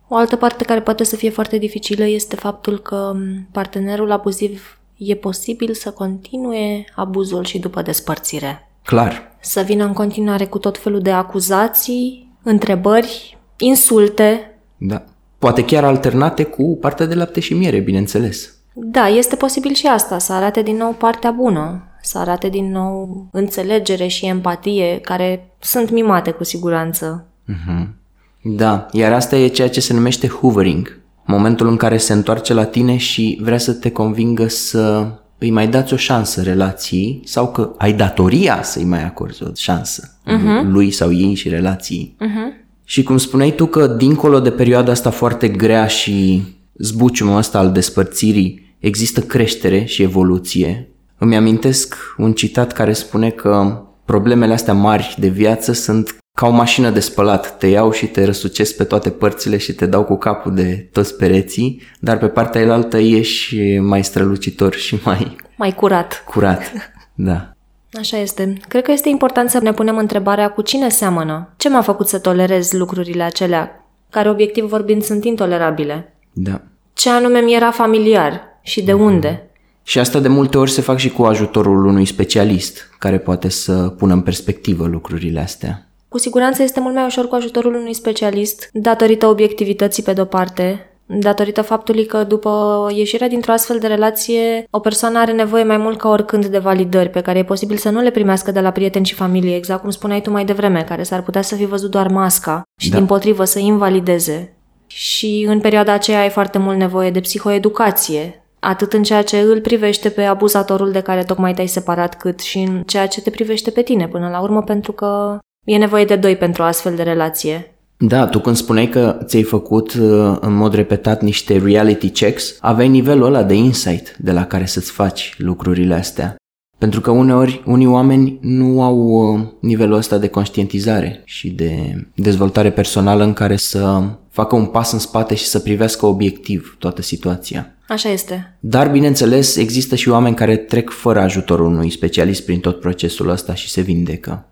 O altă parte care poate să fie foarte dificilă este faptul că partenerul abuziv e posibil să continue abuzul și după despărțire. Clar. Să vină în continuare cu tot felul de acuzații, întrebări, insulte. Da. Poate chiar alternate cu partea de lapte și miere, bineînțeles. Da, este posibil și asta, să arate din nou partea bună, să arate din nou înțelegere și empatie, care sunt mimate cu siguranță. Mhm. Da, iar asta e ceea ce se numește hoovering, momentul în care se întoarce la tine și vrea să te convingă să îi mai dați o șansă relației sau că ai datoria să îi mai acorzi o șansă lui sau ei și relației. Și cum spuneai tu că dincolo de perioada asta foarte grea și zbuciumul ăsta al despărțirii există creștere și evoluție, îmi amintesc un citat care spune că problemele astea mari de viață sunt ca o mașină de spălat, te iau și te răsucesc pe toate părțile și te dau cu capul de toți pereții, dar pe partea cealaltă ieși mai strălucitor și mai curat. Curat, da. Așa este. Cred că este important să ne punem întrebarea cu cine seamănă. Ce m-a făcut să tolerez lucrurile acelea, care obiectiv vorbind sunt intolerabile? Da. Ce anume mi era familiar și de unde? Și asta de multe ori se fac și cu ajutorul unui specialist, care poate să pună în perspectivă lucrurile astea. Cu siguranță este mult mai ușor cu ajutorul unui specialist, datorită obiectivității pe de-o parte, datorită faptului că după ieșirea dintr-o astfel de relație, o persoană are nevoie mai mult ca oricând de validări, pe care e posibil să nu le primească de la prieteni și familie, exact cum spuneai tu mai devreme, care s-ar putea să fi văzut doar masca și dimpotrivă să invalideze. Și în perioada aceea ai foarte mult nevoie de psihoeducație, atât în ceea ce îl privește pe abuzatorul de care tocmai te-ai separat, cât și în ceea ce te privește pe tine până la urmă, pentru că e nevoie de doi pentru o astfel de relație. Da, tu când spuneai că ți-ai făcut în mod repetat niște reality checks, aveai nivelul ăla de insight de la care să-ți faci lucrurile astea. Pentru că uneori unii oameni nu au nivelul ăsta de conștientizare și de dezvoltare personală în care să facă un pas în spate și să privească obiectiv toată situația. Așa este. Dar, bineînțeles, există și oameni care trec fără ajutorul unui specialist prin tot procesul ăsta și se vindecă.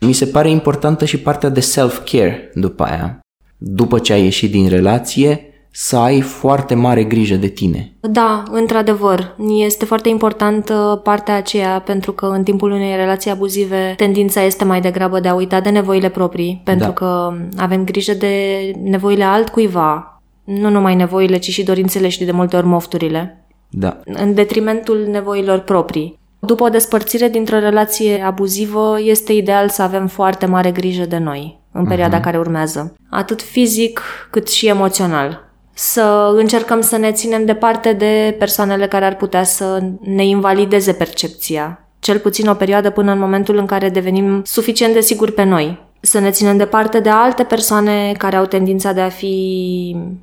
Mi se pare importantă și partea de self-care după aia. După ce ai ieșit din relație, să ai foarte mare grijă de tine. Da, într-adevăr. Este foarte importantă partea aceea, pentru că în timpul unei relații abuzive tendința este mai degrabă de a uita de nevoile proprii, pentru că avem grijă de nevoile altcuiva, nu numai nevoile, ci și dorințele și de multe ori mofturile. Da. În detrimentul nevoilor proprii. După o despărțire dintr-o relație abuzivă, este ideal să avem foarte mare grijă de noi în perioada care urmează, atât fizic cât și emoțional. Să încercăm să ne ținem departe de persoanele care ar putea să ne invalideze percepția, cel puțin o perioadă până în momentul în care devenim suficient de siguri pe noi. Să ne ținem departe de alte persoane care au tendința de a fi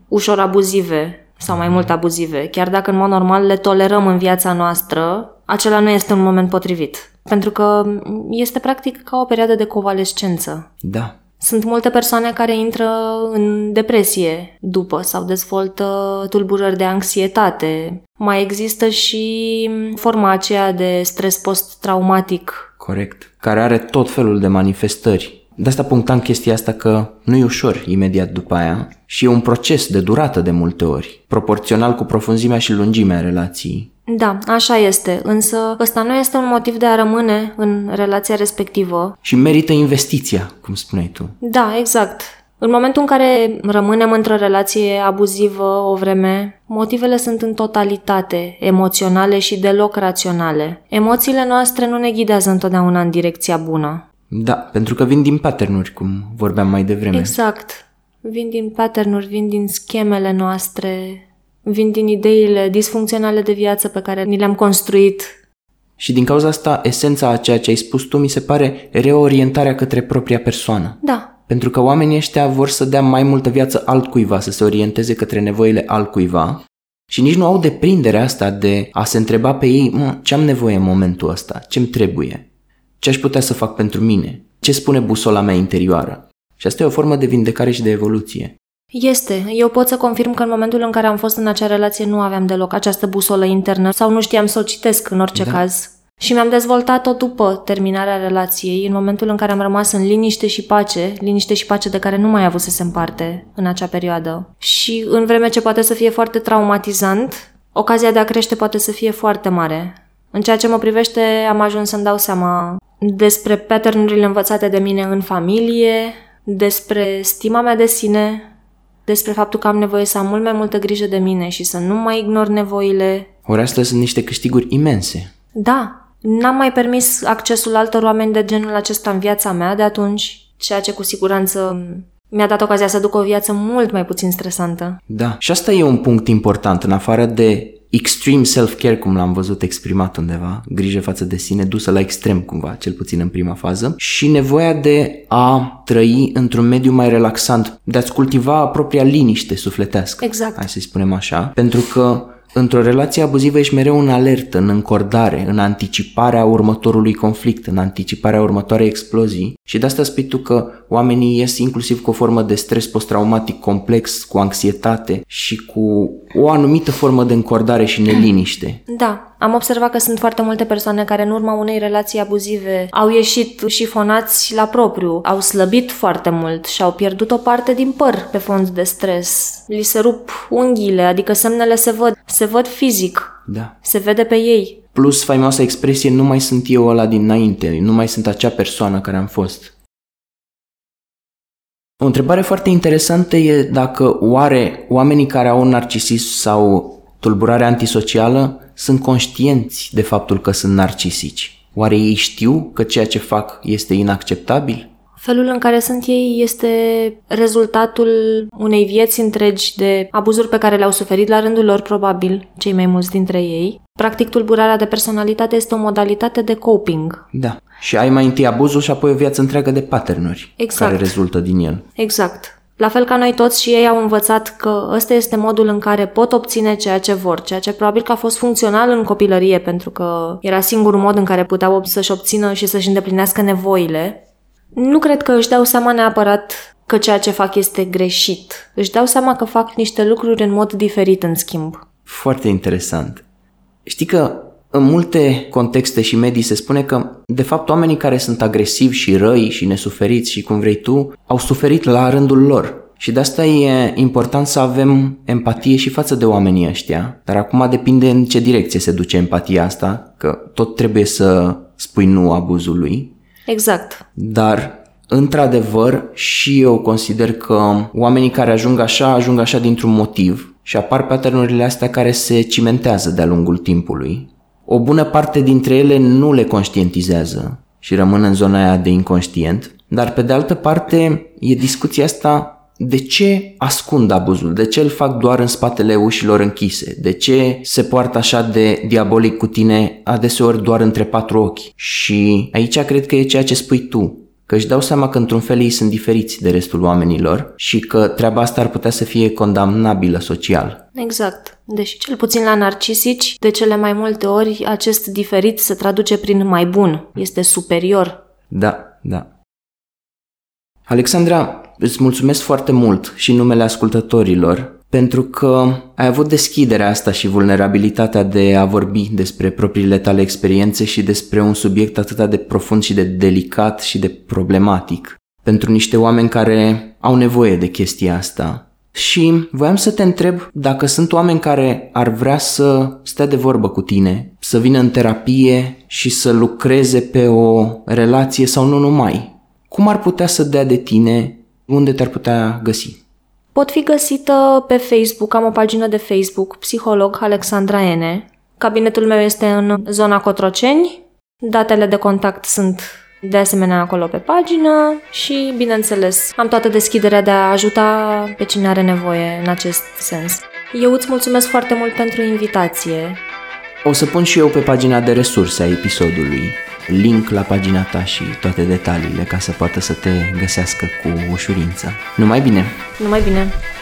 ușor abuzive sau mai mult abuzive, chiar dacă în mod normal le tolerăm în viața noastră. Acela nu este un moment potrivit, pentru că este practic ca o perioadă de convalescență. Da. Sunt multe persoane care intră în depresie după sau dezvoltă tulburări de anxietate. Mai există și forma aceea de stres post-traumatic. Corect. Care are tot felul de manifestări. De asta punctam chestia asta că nu e ușor imediat după aia și e un proces de durată de multe ori, proporțional cu profunzimea și lungimea relației. Da, așa este, însă ăsta nu este un motiv de a rămâne în relația respectivă. Și merită investiția, cum spuneai tu. Da, exact. În momentul în care rămânem într-o relație abuzivă o vreme, motivele sunt în totalitate emoționale și deloc raționale. Emoțiile noastre nu ne ghidează întotdeauna în direcția bună. Da, pentru că vin din pattern-uri, cum vorbeam mai devreme. Exact. Vin din pattern-uri, vin din schemele noastre, vin din ideile disfuncționale de viață pe care ni le-am construit. Și din cauza asta, esența a ceea ce ai spus tu mi se pare reorientarea către propria persoană. Da. Pentru că oamenii ăștia vor să dea mai multă viață altcuiva, să se orienteze către nevoile altcuiva și nici nu au deprinderea asta de a se întreba pe ei ce am nevoie în momentul ăsta, ce-mi trebuie, ce aș putea să fac pentru mine, ce spune busola mea interioară. Și asta e o formă de vindecare și de evoluție. Este. Eu pot să confirm că în momentul în care am fost în acea relație nu aveam deloc această busolă internă sau nu știam să o citesc în orice caz. Și mi-am dezvoltat-o după terminarea relației, în momentul în care am rămas în liniște și pace, liniște și pace de care nu mai avusesem parte în acea perioadă. Și în vreme ce poate să fie foarte traumatizant, ocazia de a crește poate să fie foarte mare. În ceea ce mă privește, am ajuns să-mi dau seama despre pattern-urile învățate de mine în familie, despre stima mea de sine, despre faptul că am nevoie să am mult mai multă grijă de mine și să nu mai ignor nevoile. Ori astea sunt niște câștiguri imense. Da. N-am mai permis accesul altor oameni de genul acesta în viața mea de atunci, ceea ce cu siguranță mi-a dat ocazia să duc o viață mult mai puțin stresantă. Da, și asta e un punct important, în afară de extreme self-care, cum l-am văzut exprimat undeva, grijă față de sine, dusă la extrem cumva, cel puțin în prima fază, și nevoia de a trăi într-un mediu mai relaxant, de a-ți cultiva propria liniște sufletească. Exact. Hai să-i spunem așa, pentru că într-o relație abuzivă ești mereu în alertă, în încordare, în anticiparea următorului conflict, în anticiparea următoarei explozii și de asta spui tu că oamenii ies inclusiv cu o formă de stres post-traumatic complex, cu anxietate și cu o anumită formă de încordare și neliniște. Da, am observat că sunt foarte multe persoane care în urma unei relații abuzive au ieșit șifonați la propriu, au slăbit foarte mult și au pierdut o parte din păr pe fond de stres. Li se rup unghiile, adică semnele se văd fizic, da. Se vede pe ei. Plus faimoasa expresie, nu mai sunt eu ăla dinainte, nu mai sunt acea persoană care am fost. O întrebare foarte interesantă e dacă oare oamenii care au narcisism sau tulburare antisocială sunt conștienți de faptul că sunt narcisici. Oare ei știu că ceea ce fac este inacceptabil? Felul în care sunt ei este rezultatul unei vieți întregi de abuzuri pe care le-au suferit la rândul lor, probabil, cei mai mulți dintre ei. Practic, tulburarea de personalitate este o modalitate de coping. Da. Și ai mai întâi abuzul și apoi o viață întreagă de pattern-uri care rezultă din el. Exact. La fel ca noi toți și ei au învățat că ăsta este modul în care pot obține ceea ce vor, ceea ce probabil că a fost funcțional în copilărie, pentru că era singurul mod în care puteau să-și obțină și să-și îndeplinească nevoile. Nu cred că își dau seama neapărat că ceea ce fac este greșit. Își dau seama că fac niște lucruri în mod diferit, în schimb. Foarte interesant. Știi că în multe contexte și medii se spune că, de fapt, oamenii care sunt agresivi și răi și nesuferiți și cum vrei tu, au suferit la rândul lor. Și de asta e important să avem empatie și față de oamenii ăștia. Dar acum depinde în ce direcție se duce empatia asta, că tot trebuie să spui nu abuzului. Exact. Dar, într-adevăr, și eu consider că oamenii care ajung așa dintr-un motiv și apar pattern-urile astea care se cimentează de-a lungul timpului. O bună parte dintre ele nu le conștientizează și rămân în zona aia de inconștient, dar pe de altă parte e discuția asta de ce ascund abuzul, de ce îl fac doar în spatele ușilor închise, de ce se poartă așa de diabolic cu tine adeseori doar între patru ochi. Și aici cred că e ceea ce spui tu, că își dau seama că într-un fel ei sunt diferiți de restul oamenilor și că treaba asta ar putea să fie condamnabilă social. Exact. Deși cel puțin la narcisici, de cele mai multe ori, acest diferit se traduce prin mai bun, este superior. Da. Alexandra, îți mulțumesc foarte mult și în numele ascultătorilor pentru că ai avut deschiderea asta și vulnerabilitatea de a vorbi despre propriile tale experiențe și despre un subiect atât de profund și de delicat și de problematic pentru niște oameni care au nevoie de chestia asta. Și voiam să te întreb dacă sunt oameni care ar vrea să stea de vorbă cu tine, să vină în terapie și să lucreze pe o relație sau nu numai. Cum ar putea să dea de tine? Unde te-ar putea găsi? Pot fi găsită pe Facebook, am o pagină de Facebook, psiholog Alexandra Ene. Cabinetul meu este în zona Cotroceni, datele de contact sunt de asemenea acolo pe pagină și, bineînțeles, am toată deschiderea de a ajuta pe cine are nevoie în acest sens. Eu îți mulțumesc foarte mult pentru invitație. O să pun și eu pe pagina de resurse a episodului link la pagina ta și toate detaliile ca să poată să te găsească cu ușurință. Numai bine!